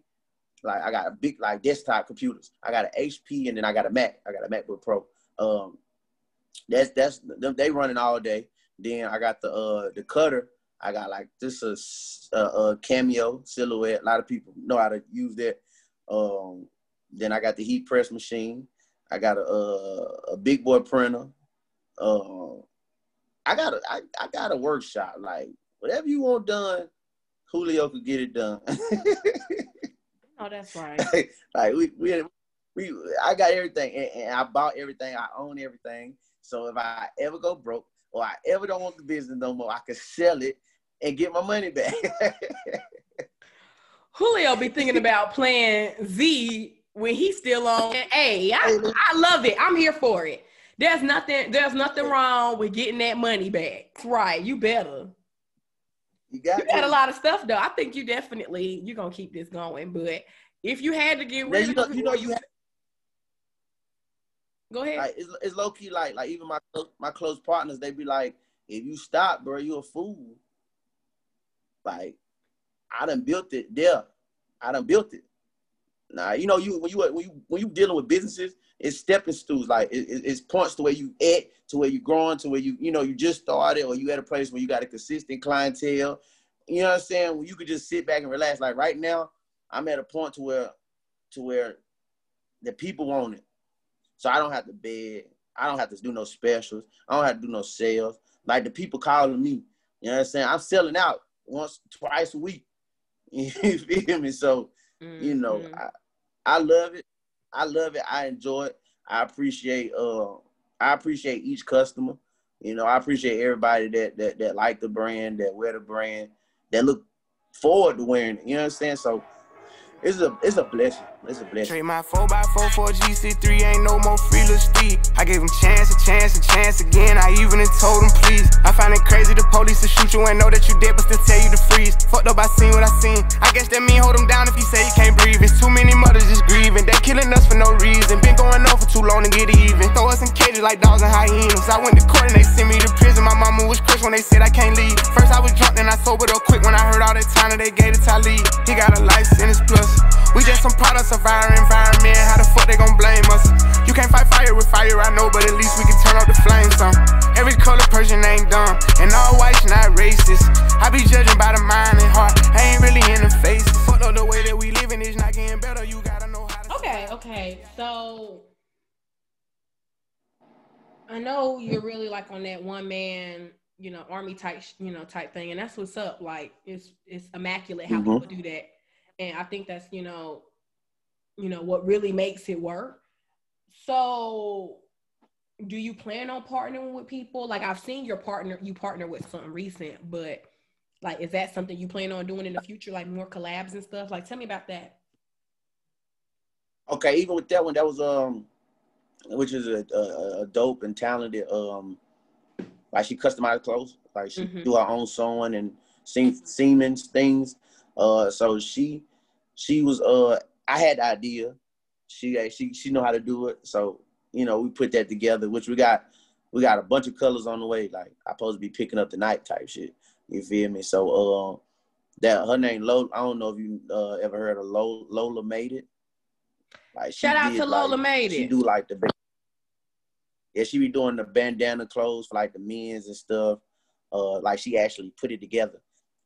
Like I got a big like desktop computers. I got an H P and then I got a Mac. I got a MacBook Pro. Um, that's that's them. They running all day. Then I got the uh the cutter. I got like this is a, a Cameo Silhouette. A lot of people know how to use that. Um, then I got the heat press machine. I got a, a, a big boy printer. Uh, I got a, I, I got a workshop. Like whatever you want done, Julio could get it done. Oh, that's right. Like we, we, we, I got everything, and, and I bought everything. I own everything. So if I ever go broke or I ever don't want the business no more, I could sell it and get my money back. Julio be thinking about playing Z when he's still on A. I, I love it. I'm here for it. There's nothing. There's nothing wrong with getting that money back. That's right. You better. You got, you got a lot of stuff though. I think you definitely you're gonna keep this going. But if you had to get rid of, you know, you. Have... Go ahead. Like, it's it's low key like like even my my close partners, they be like, if you stop, bro, you a fool. Like. I done built it there. I done built it. Now, you know, you when you when you when you dealing with businesses, it's stepping stools. Like it, it, it's points to where you at, to where you growing, to where you you know you just started, or you at a place where you got a consistent clientele. You know what I'm saying? Where you could just sit back and relax. Like right now, I'm at a point to where to where the people want it, so I don't have to beg. I don't have to do no specials. I don't have to do no sales. Like the people calling me. You know what I'm saying? I'm selling out once, twice a week. You feel me? So, mm-hmm. you know, I, I love it. I love it. I enjoy it. I appreciate uh I appreciate each customer. You know, I appreciate everybody that that that like the brand, that wear the brand, that look forward to wearing it. You know what I'm saying? So it's a it's a blessing. It's a blessing. Trade my four by four for G C three, ain't no more freeless deep. I gave him chance, a chance, a chance again. I even told him please. I find it crazy the police to shoot you and know that you dead, but still tell you to freeze. Fucked up, I seen what I seen. I guess that mean hold him down if he say he can't breathe. It's too many mothers just grieving. They killing us for no reason. Been going on for too long to get even. Throw us in cages like dogs and hyenas. I went to court and they sent me to prison. My mama was crushed when they said I can't leave. First I was drunk, then I sobered up quick when I heard all that time that they gave to Talib. He got a life sentence plus. We just some products of our environment. How the fuck they gon' blame us? You can't fight fire with fire, I know, but at least we can turn up the flames on. Every color person ain't dumb, and all whites not racist. I be judging by the mind and heart, I ain't really in the face. Fuck up the way that we living is not getting better. You gotta know how to. Okay, okay, so I know you're really like on that one man, you know, army type, you know, type thing, and that's what's up. Like it's it's immaculate how mm-hmm. people do that. And I think that's, you know, you know, what really makes it work. So do you plan on partnering with people? Like I've seen your partner, you partner with something recent, but like, is that something you plan on doing in the future? Like more collabs and stuff? Like, tell me about that. Okay. Even with that one, that was, um, which is a, a, a dope and talented, um, like she customized clothes. Like she mm-hmm. do her own sewing and seam, seaming things. Uh, so she, she was, uh, I had the idea. She, she, she know how to do it. So, you know, we put that together, which we got, we got a bunch of colors on the way. Like I supposed to be picking up tonight type shit. You feel me? So, uh, that her name, Lola, I don't know if you, uh, ever heard of Lola, Lola Made It. Like shout out to Lola Made It. She do like the, yeah, she be doing the bandana clothes for like the men's and stuff. Uh, like she actually put it together.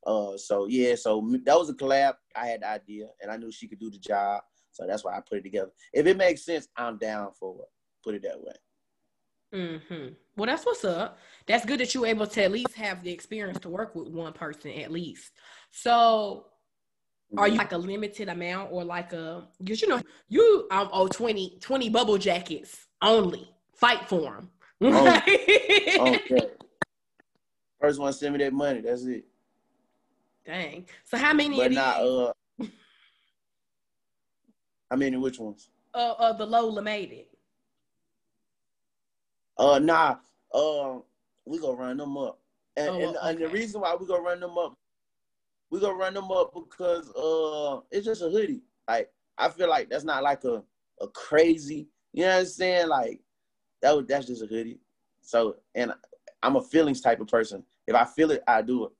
Uh, so yeah, so that was a collab. I had the idea and I knew she could do the job. So that's why I put it together. If it makes sense, I'm down for it. Put it that way. Mm-hmm. Well, that's what's up. That's good that you were able to at least have the experience to work with one person at least. So are you like a limited amount or like a, cause you know, you, I'm oh, twenty, twenty bubble jackets. only. Fight for him. Right? Oh, okay. First one, send me that money. That's it. Dang. So how many but of these? Not, uh, I mean, which ones? Uh, uh, the Lola Made It. Uh, nah. Um, uh, we gonna run them up, and oh, and, okay. and the reason why we gonna run them up, we gonna run them up because uh, it's just a hoodie. Like I feel like that's not like a a crazy. You know what I'm saying? Like that was, that's just a hoodie. So and I'm a feelings type of person. If I feel it, I do it.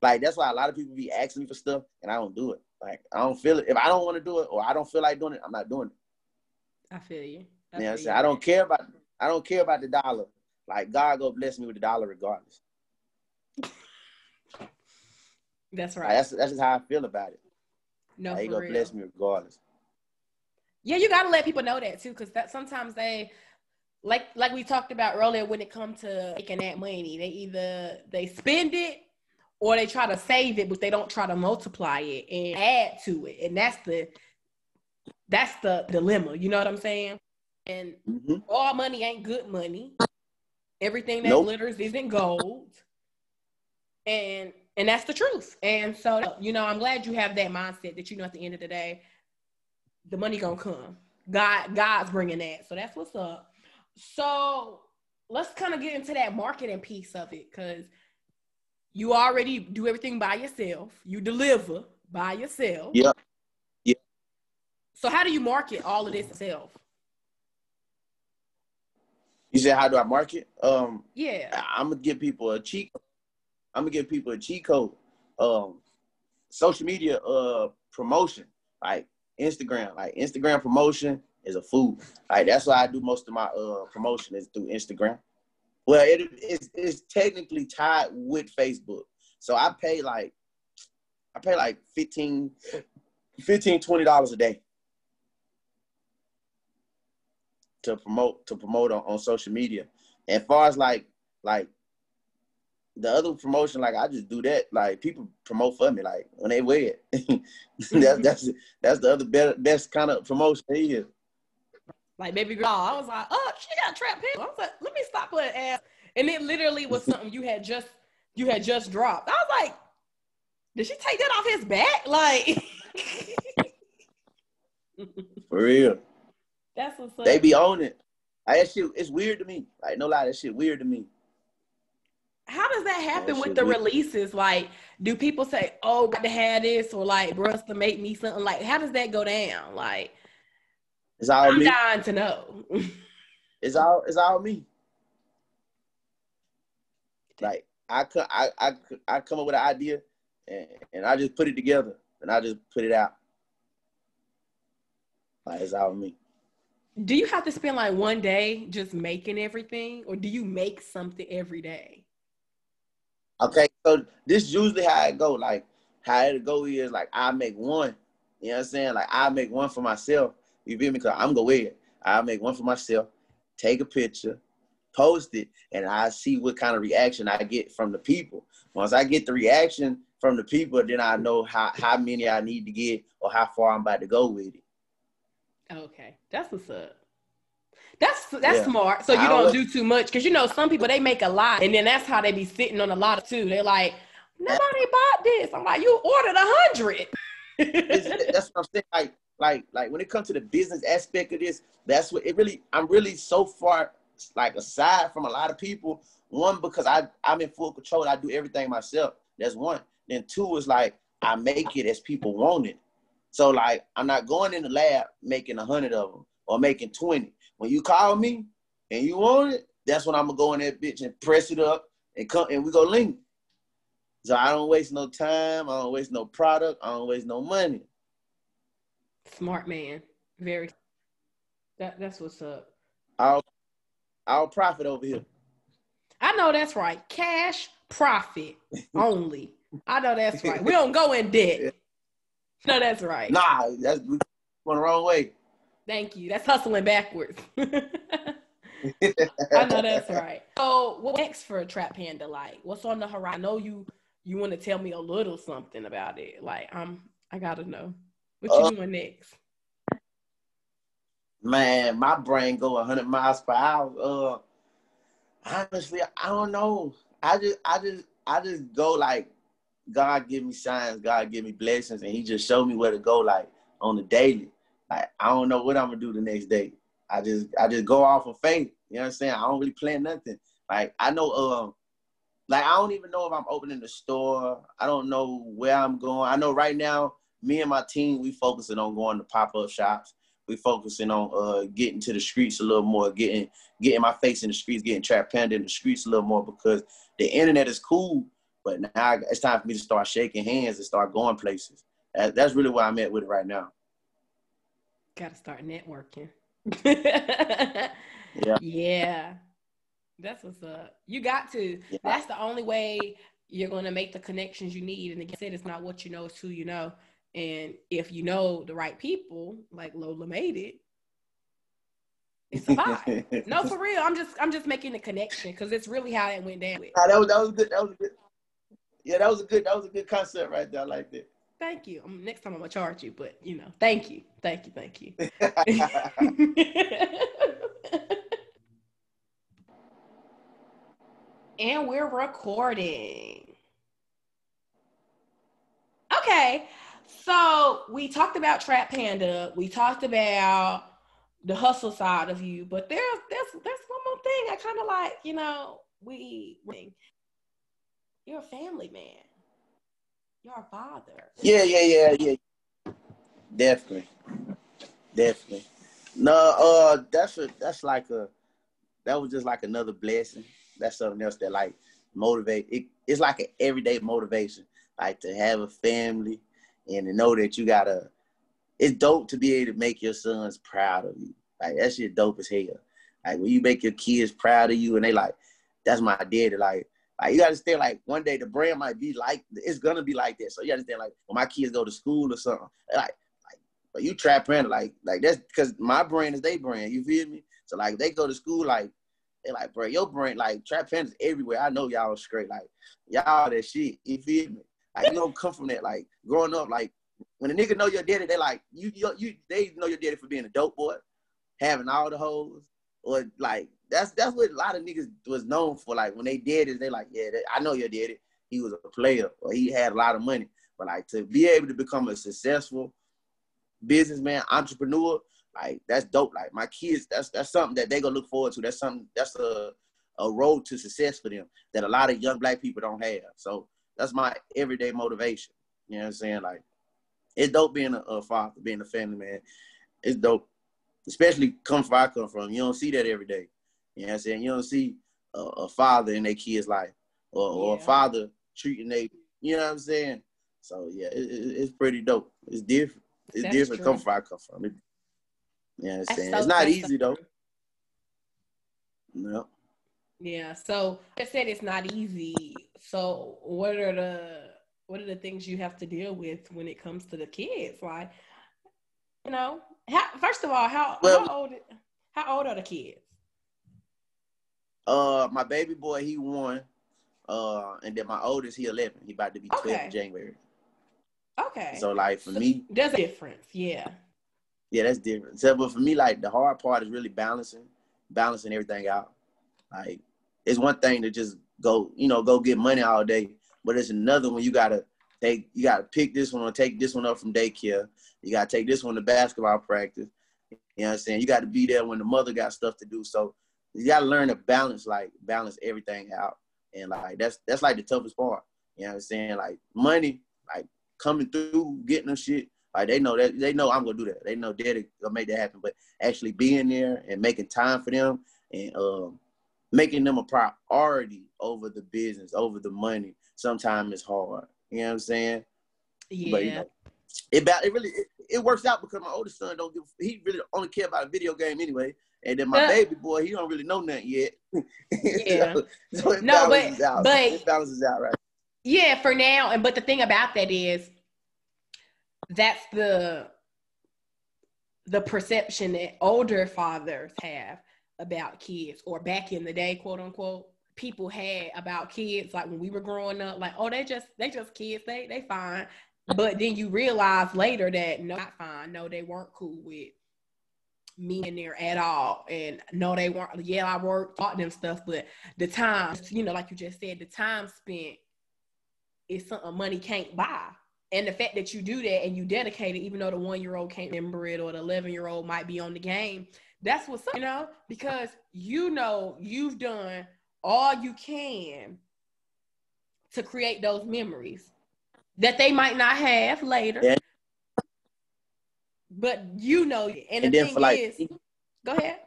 Like that's why a lot of people be asking me for stuff, and I don't do it. Like I don't feel it. If I don't want to do it or I don't feel like doing it, I'm not doing it. I feel you. I you know what I'm saying? I don't care about. I don't care about the dollar. Like, God go bless me with the dollar regardless. That's right. Like, that's, that's just how I feel about it. No, like, for real. He go bless me regardless. Yeah, you got to let people know that, too, because that sometimes they, like like we talked about earlier, when it comes to making that money, they either they spend it or they try to save it, but they don't try to multiply it and add to it. And that's the, that's the dilemma. You know what I'm saying? And mm-hmm. all money ain't good money. Everything that nope. glitters isn't gold. And and that's the truth. And so, you know, I'm glad you have that mindset that, you know, at the end of the day, the money gonna come. God, God's bringing that. So that's what's up. So let's kind of get into that marketing piece of it, because you already do everything by yourself. You deliver by yourself. Yeah. Yeah. So how do you market all of this yourself? You said, how do I market? Um, yeah. I, I'm gonna give people a cheat. I'm gonna give people a cheat code. Um, social media uh promotion, like Instagram, like Instagram promotion is a fool. Like that's why I do most of my uh promotion is through Instagram. Well, it is it's technically tied with Facebook, so I pay like I pay like fifteen, twenty dollars a day to promote to promote on, on social media. And as far as like like the other promotion, like I just do that. Like people promote for me, like when they wear it. that's that's that's the other better, best kind of promotion is. Like baby girl, I was like, oh, she got Trap Panda. I was like, let me stop her ass. And it literally was something you had just you had just dropped. I was like, did she take that off his back? Like for real. That's what's up. They be on it. Like, that shit, it's weird to me. Like, no lie, that shit weird to me. How does that happen that with the weird. Releases? Like, do people say, oh, got to have this, or like, bruh, to make me something? Like, how does that go down? Like, it's all I'm me. dying to know. it's all it's all me. Like, I, I, I, I come up with an idea, and, and I just put it together, and I just put it out. Like, it's all me. Do you have to spend like one day just making everything, or do you make something every day? Okay, so this is usually how it go. Like how it go is like I make one. You know what I'm saying? Like I make one for myself. You feel me? Cause I'm gonna wear it. I make one for myself, take a picture, post it, and I see what kind of reaction I get from the people. Once I get the reaction from the people, then I know how, how many I need to get or how far I'm about to go with it. Okay, that's what's up. That's that's yeah. smart. So you don't, don't do too much, because you know some people they make a lot, and then that's how they be sitting on a lot too. They're like, nobody bought this. I'm like, you ordered a hundred. That's what I'm saying. Like like like when it comes to the business aspect of this, that's what it really. I'm really so far like aside from a lot of people. One, because I I'm in full control. I do everything myself. That's one. Then two is like I make it as people want it. So like, I'm not going in the lab making a hundred of them or making twenty. When you call me and you want it, that's when I'm gonna go in that bitch and press it up and come and we go link. So I don't waste no time. I don't waste no product. I don't waste no money. Smart man, very. That that's what's up. I'll I'll profit over here. I know that's right. Cash profit only. I know that's right. We don't go in debt. No, that's right. Nah, that's going the wrong way. Thank you. That's hustling backwards. I know that's right. So what's next for Trap Panda? Like, what's on the horizon? I know you, you want to tell me a little something about it. Like, I'm, I got to know. What you uh, doing next? man, my brain go a hundred miles per hour. Uh, honestly, I don't know. I just, I just, I just go like, God give me signs, God give me blessings, and he just showed me where to go, like, on the daily. Like, I don't know what I'm gonna do the next day. I just, I just go off of faith. You know what I'm saying? I don't really plan nothing. Like, I know, um, like, I don't even know if I'm opening the store. I don't know where I'm going. I know right now, me and my team, we focusing on going to pop-up shops. We focusing on uh, getting to the streets a little more, getting getting my face in the streets, getting Trap Panda in the streets a little more, because the internet is cool, but now it's time for me to start shaking hands and start going places. That's really where I'm at with it right now. Gotta start networking. Yeah. Yeah. That's what's up. You got to. Yeah. That's the only way you're going to make the connections you need. And like I said, it's not what you know, it's who you know. And if you know the right people, like Lola Made It, it's a vibe. No, for real. I'm just, I'm just making the connection, because it's really how it went down. Nah, that was, that was good. That was good. Yeah, that was a good, that was a good concept right there. I like that. Thank you. Um, next time I'm gonna charge you, but you know, thank you, thank you, thank you. And we're recording. Okay. So we talked about Trap Panda. We talked about the hustle side of you, but there's there's there's one more thing I kind of like. You know, we you're a family man. You're a father. Yeah, yeah, yeah, yeah. Definitely, definitely. No, uh, that's a, that's like a that was just like another blessing. That's something else that like motivate. It, it's like an everyday motivation, like to have a family. And to know that you gotta, it's dope to be able to make your sons proud of you. Like, that shit dope as hell. Like, when you make your kids proud of you and they like, that's my daddy. Like, like you gotta stay like, one day the brand might be like, it's gonna be like that. So you understand, like, when my kids go to school or something, like, like, but you Trap Panda, like, like that's because my brand is they brand, you feel me? So like, they go to school, like, they like, bro, your brand, like, Trap Panda's everywhere. I know y'all straight, like, y'all that shit, you feel me? Like, you don't come from that. Like, growing up, like, when a nigga know your daddy, they like, you, you, you they know your daddy for being a dope boy, having all the hoes, or like, that's that's what a lot of niggas was known for. Like, when they daddies, they like, yeah, they, I know your daddy, he was a player, or he had a lot of money. But like, to be able to become a successful businessman, entrepreneur, like, that's dope. Like, my kids, that's that's something that they gonna look forward to. That's something, that's a, a road to success for them that a lot of young black people don't have. So that's my everyday motivation. You know what I'm saying? Like, it's dope being a, a father, being a family man. It's dope, especially come from where I come from. You don't see that every day. You know what I'm saying? You don't see a, a father in their kid's life, or, yeah. or a father treating they. You know what I'm saying? So yeah, it, it, it's pretty dope. It's different. It's that's different. True. Come from where I come from. It, you know what I'm saying? So, it's not easy so though. No. Yeah. So I said it's not easy. So what are the what are the things you have to deal with when it comes to the kids? Like, you know, how, first of all, how, well, how old how old are the kids? Uh, my baby boy, he one, uh, and then my oldest, he eleven. He about to be twelve okay. in January. Okay. So like for so me, there's a difference. Yeah. Yeah, that's different. So, but for me, like the hard part is really balancing, balancing everything out. Like, it's one thing to just go, you know, go get money all day, but it's another one you gotta take, you gotta pick this one or take this one up from daycare. You gotta take this one to basketball practice. You know what I'm saying? You gotta be there when the mother got stuff to do. So you gotta learn to balance, like balance everything out. And like, that's, that's like the toughest part. You know what I'm saying? Like money, like coming through, getting them shit. Like they know that, they know I'm gonna do that. They know daddy gonna make that happen, but actually being there and making time for them and, um, making them a priority over the business, over the money, sometimes it's hard. You know what I'm saying? Yeah. But, you know, it, it really, it, it works out because my oldest son don't give, he really only care about a video game anyway. And then my uh, baby boy, he don't really know nothing yet. Yeah. so, so it no, balances but, out. But, it balances out, right? Yeah, for now. And but the thing about that is, that's the, the perception that older fathers have about kids, or back in the day, quote unquote, people had about kids, like when we were growing up, like, oh, they just they just kids, they they fine. But then you realize later that no, not fine, no, they weren't cool with me in there at all. And no, they weren't. Yeah, I worked, taught them stuff, but the time, you know, like you just said, the time spent is something money can't buy. And the fact that you do that and you dedicate it, even though the one-year-old can't remember it or the eleven-year-old might be on the game, that's what's up, you know, because you know you've done all you can to create those memories that they might not have later. Yeah. But you know, and, and the then thing for like, is, go ahead.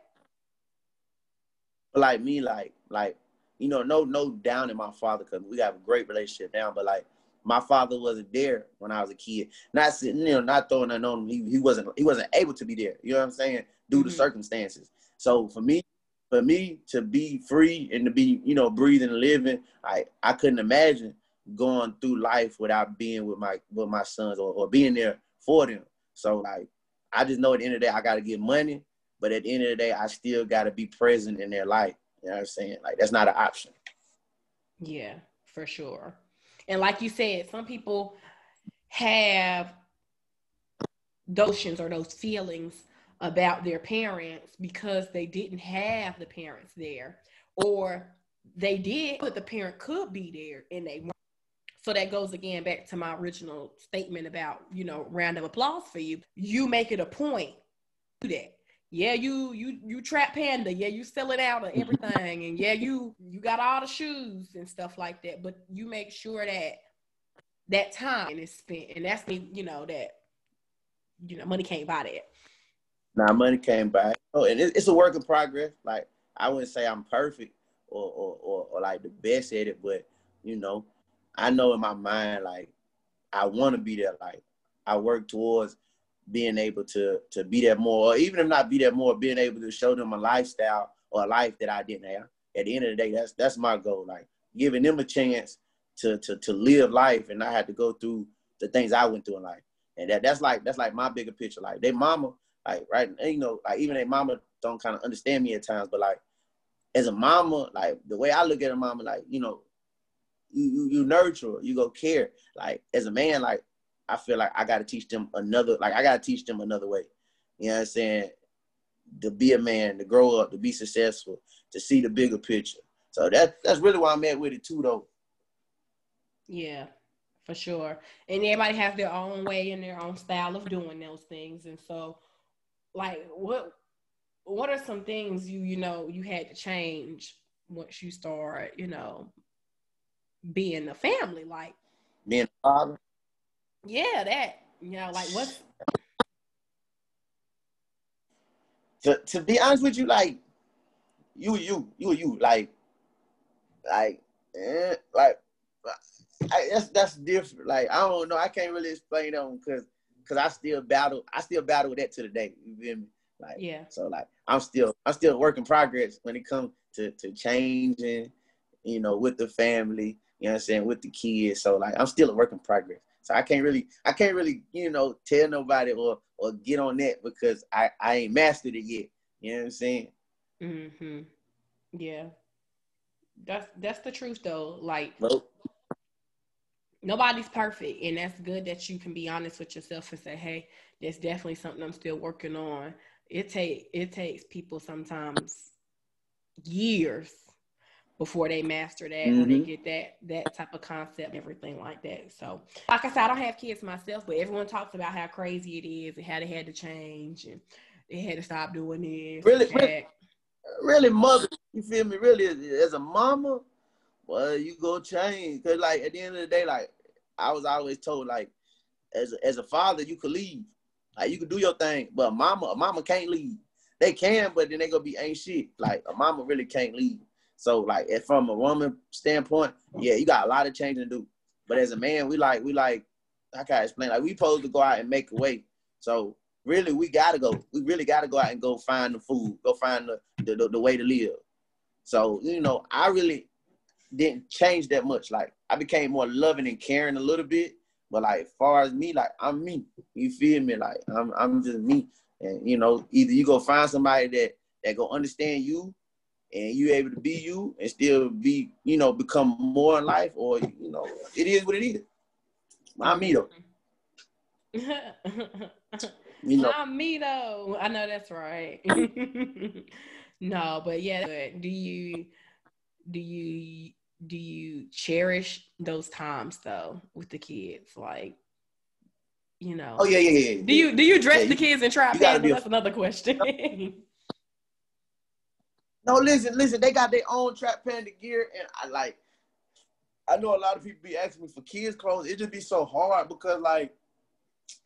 For like me, like, like you know, no, no down in my father, because we have a great relationship now, but like, my father wasn't there when I was a kid. Not sitting, you know, not throwing that on him. He, he wasn't he wasn't able to be there. You know what I'm saying? Due mm-hmm. to circumstances. So for me, for me to be free and to be, you know, breathing and living, I, I couldn't imagine going through life without being with my with my sons or, or being there for them. So like I just know at the end of the day I gotta get money, but at the end of the day I still gotta be present in their life. You know what I'm saying? Like that's not an option. Yeah, for sure. And like you said, some people have those notions or those feelings about their parents because they didn't have the parents there, or they did, but the parent could be there and they weren't. So that goes again back to my original statement about, you know, round of applause for you. You make it a point to do that. Yeah, you you you Trap Panda. Yeah, you sell it out of everything, and yeah, you you got all the shoes and stuff like that. But you make sure that that time is spent, and that's me. You know that you know money can't buy that. Nah, money can't buy. Oh, and it, it's a work in progress. Like I wouldn't say I'm perfect or or, or or like the best at it, but you know, I know in my mind like I want to be there. Like I work towards being able to to be there more, or even if not be there more, being able to show them a lifestyle or a life that I didn't have. At the end of the day, that's that's my goal, like giving them a chance to to to live life and not have to go through the things I went through in life. And that that's like that's like my bigger picture. Like their mama, like right, you know, like even their mama don't kind of understand me at times, but like as a mama, like the way I look at a mama, like, you know, you you, you nurture, you go care. Like as a man, like I feel like I got to teach them another, like I got to teach them another way. You know what I'm saying? To be a man, to grow up, to be successful, to see the bigger picture. So that, that's really why I'm at with it too, though. Yeah, for sure. And everybody has their own way and their own style of doing those things. And so like, what, what are some things you, you know, you had to change once you start, you know, being a family, like being a father? Yeah, that, you know, like what? To to be honest with you, like you you you you like like eh, like I, that's that's different. Like I don't know, I can't really explain that one because because I still battle I still battle with that to the day. You feel me? Like yeah. So like I'm still I'm still a work in progress when it comes to to changing, you know, with the family. You know what I'm saying, with the kids. So like I'm still a work in progress. So I can't really, I can't really, you know, tell nobody or or get on that because I, I ain't mastered it yet. You know what I'm saying? Mm-hmm. Yeah. That's that's the truth though. Like nope. Nobody's perfect, and that's good that you can be honest with yourself and say, hey, that's definitely something I'm still working on. It take it takes people sometimes years before they master that, mm-hmm. or they get that that type of concept, everything like that. So, like I said, I don't have kids myself, but everyone talks about how crazy it is and how they had to change and they had to stop doing this. Really, really, really, mother, you feel me? Really, as a mama, well, you go change because, like, at the end of the day, like, I was always told, like, as a, as a father, you could leave, like, you could do your thing, but a mama, a mama can't leave. They can, but then they gonna be ain't shit. Like, a mama really can't leave. So, like, if from a woman standpoint, yeah, you got a lot of change to do. But as a man, we like, we like, I can't explain, like, we supposed to go out and make a way. So, really, we got to go. We really got to go out and go find the food, go find the, the, the, the way to live. So, you know, I really didn't change that much. Like, I became more loving and caring a little bit. But, like, as far as me, like, I'm me. You feel me? Like, I'm I'm just me. And, you know, either you go find somebody that, that go understand you, and you able to be you and still be, you know, become more in life, or, you know, it is what it is. My me though. You know. Not me though. I know that's right. No, but yeah, do you do you do you cherish those times though with the kids? Like, you know. Oh yeah, yeah, yeah. yeah. Do you do you dress yeah, the kids in Trap Panda? That's another question. No, listen, listen. They got their own Trap Panda gear, and I like. I know a lot of people be asking me for kids clothes. It just be so hard because like,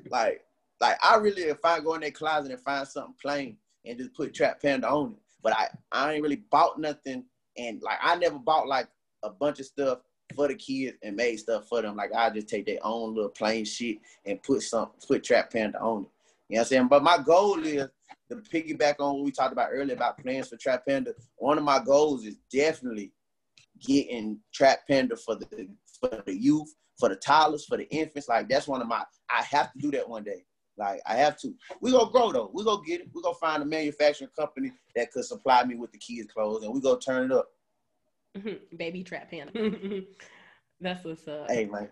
like, like I really if I go in their closet and find something plain and just put Trap Panda on it. But I, I ain't really bought nothing, and like I never bought like a bunch of stuff for the kids and made stuff for them. Like I just take their own little plain shit and put some put Trap Panda on it. You know what I'm saying? But my goal is to piggyback on what we talked about earlier about plans for Trap Panda. One of my goals is definitely getting Trap Panda for the for the youth, for the toddlers, for the infants. Like that's one of my I have to do that one day. Like I have to. We're gonna grow though. We're gonna get it. We're gonna find a manufacturing company that could supply me with the kids' clothes and we're gonna turn it up. Mm-hmm. Baby Trap Panda. That's what's up. Hey man.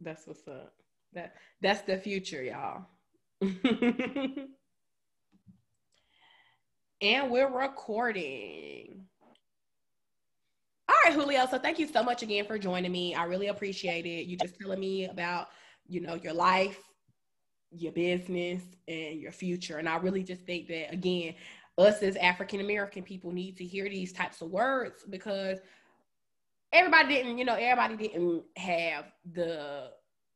That's what's up. That that's the future, y'all. And we're recording. All right, Julio, so thank you so much again for joining me. I really appreciate it. You just telling me about, you know, your life, your business, and your future. And I really just think that, again, us as African-American people need to hear these types of words because everybody didn't, you know, everybody didn't have the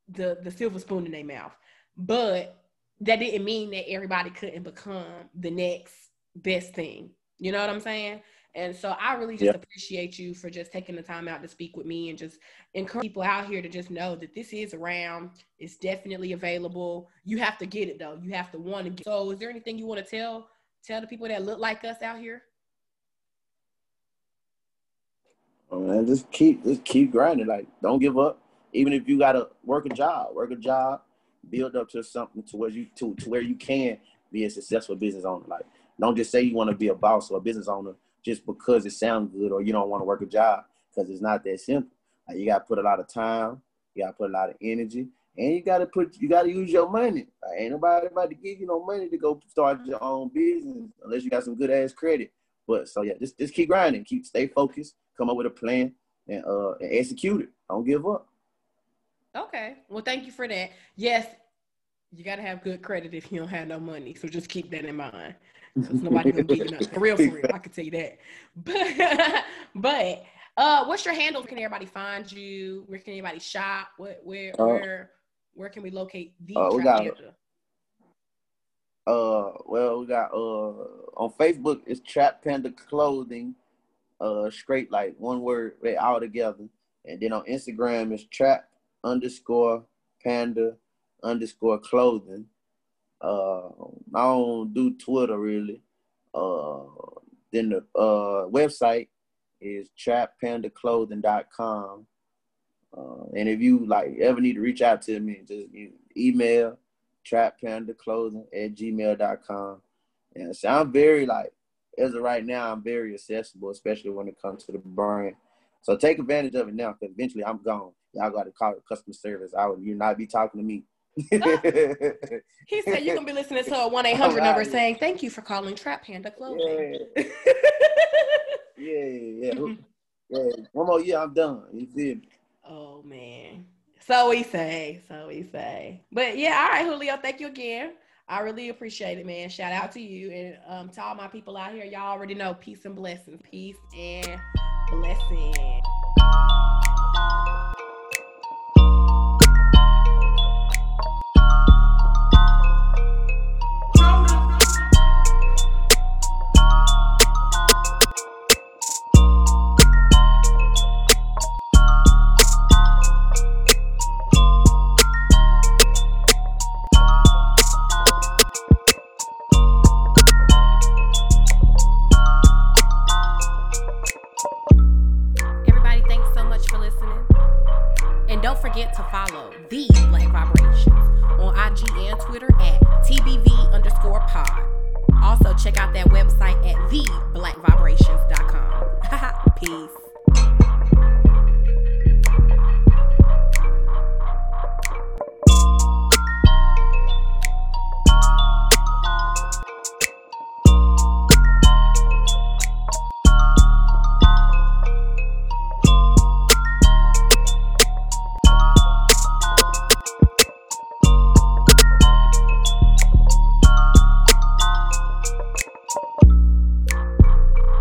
the, the silver spoon in their mouth. But that didn't mean that everybody couldn't become the next best thing. You know what I'm saying? And so I really just yeah. appreciate you for just taking the time out to speak with me and just encourage people out here to just know that this is around. It's definitely available. You have to get it though. You have to want to get it. So is there anything you want to tell, tell the people that look like us out here? Oh, man, just keep, just keep grinding. Like don't give up. Even if you got to work a job, work a job. Build up to something to where you to, to where you can be a successful business owner. Like, don't just say you want to be a boss or a business owner just because it sounds good or you don't want to work a job because it's not that simple. Like, you got to put a lot of time, you got to put a lot of energy, and you got to put you got to use your money. Like, ain't nobody about to give you no money to go start your own business unless you got some good ass credit. But so yeah, just just keep grinding, keep stay focused, come up with a plan, and uh and execute it. Don't give up. Okay. Well, thank you for that. Yes, you got to have good credit if you don't have no money. So just keep that in mind. Because nobody going to give you nothing. For real, for real. I can tell you that. But, but uh, what's your handle? Where can everybody find you? Where can anybody shop? What, where, uh, where, where can we locate the uh, Trap Panda? Uh, well, we got, uh, on Facebook, it's Trap Panda Clothing. Uh, straight, like one word, right, all together. And then on Instagram, it's Trap underscore panda underscore clothing. Uh, I don't do Twitter really. Uh, then the uh, website is trap panda clothing dot com. Uh, and if you like ever need to reach out to me, just email trap panda clothing at gmail dot com. And so I'm very like, as of right now, I'm very accessible, especially when it comes to the brand. So take advantage of it now, because eventually I'm gone. Y'all got to call customer service. I would you not be talking to me. He said you're going to be listening to a one eight hundred number saying, thank you for calling Trap Panda Clothing. Yeah, yeah, yeah. Mm-hmm. yeah. One more year, I'm done. You see me? Oh, man. So we say, so we say. But yeah, all right, Julio, thank you again. I really appreciate it, man. Shout out to you. And um, to all my people out here, y'all already know, peace and blessings. Peace and blessings. Check out that website at the black vibrations dot com. Peace.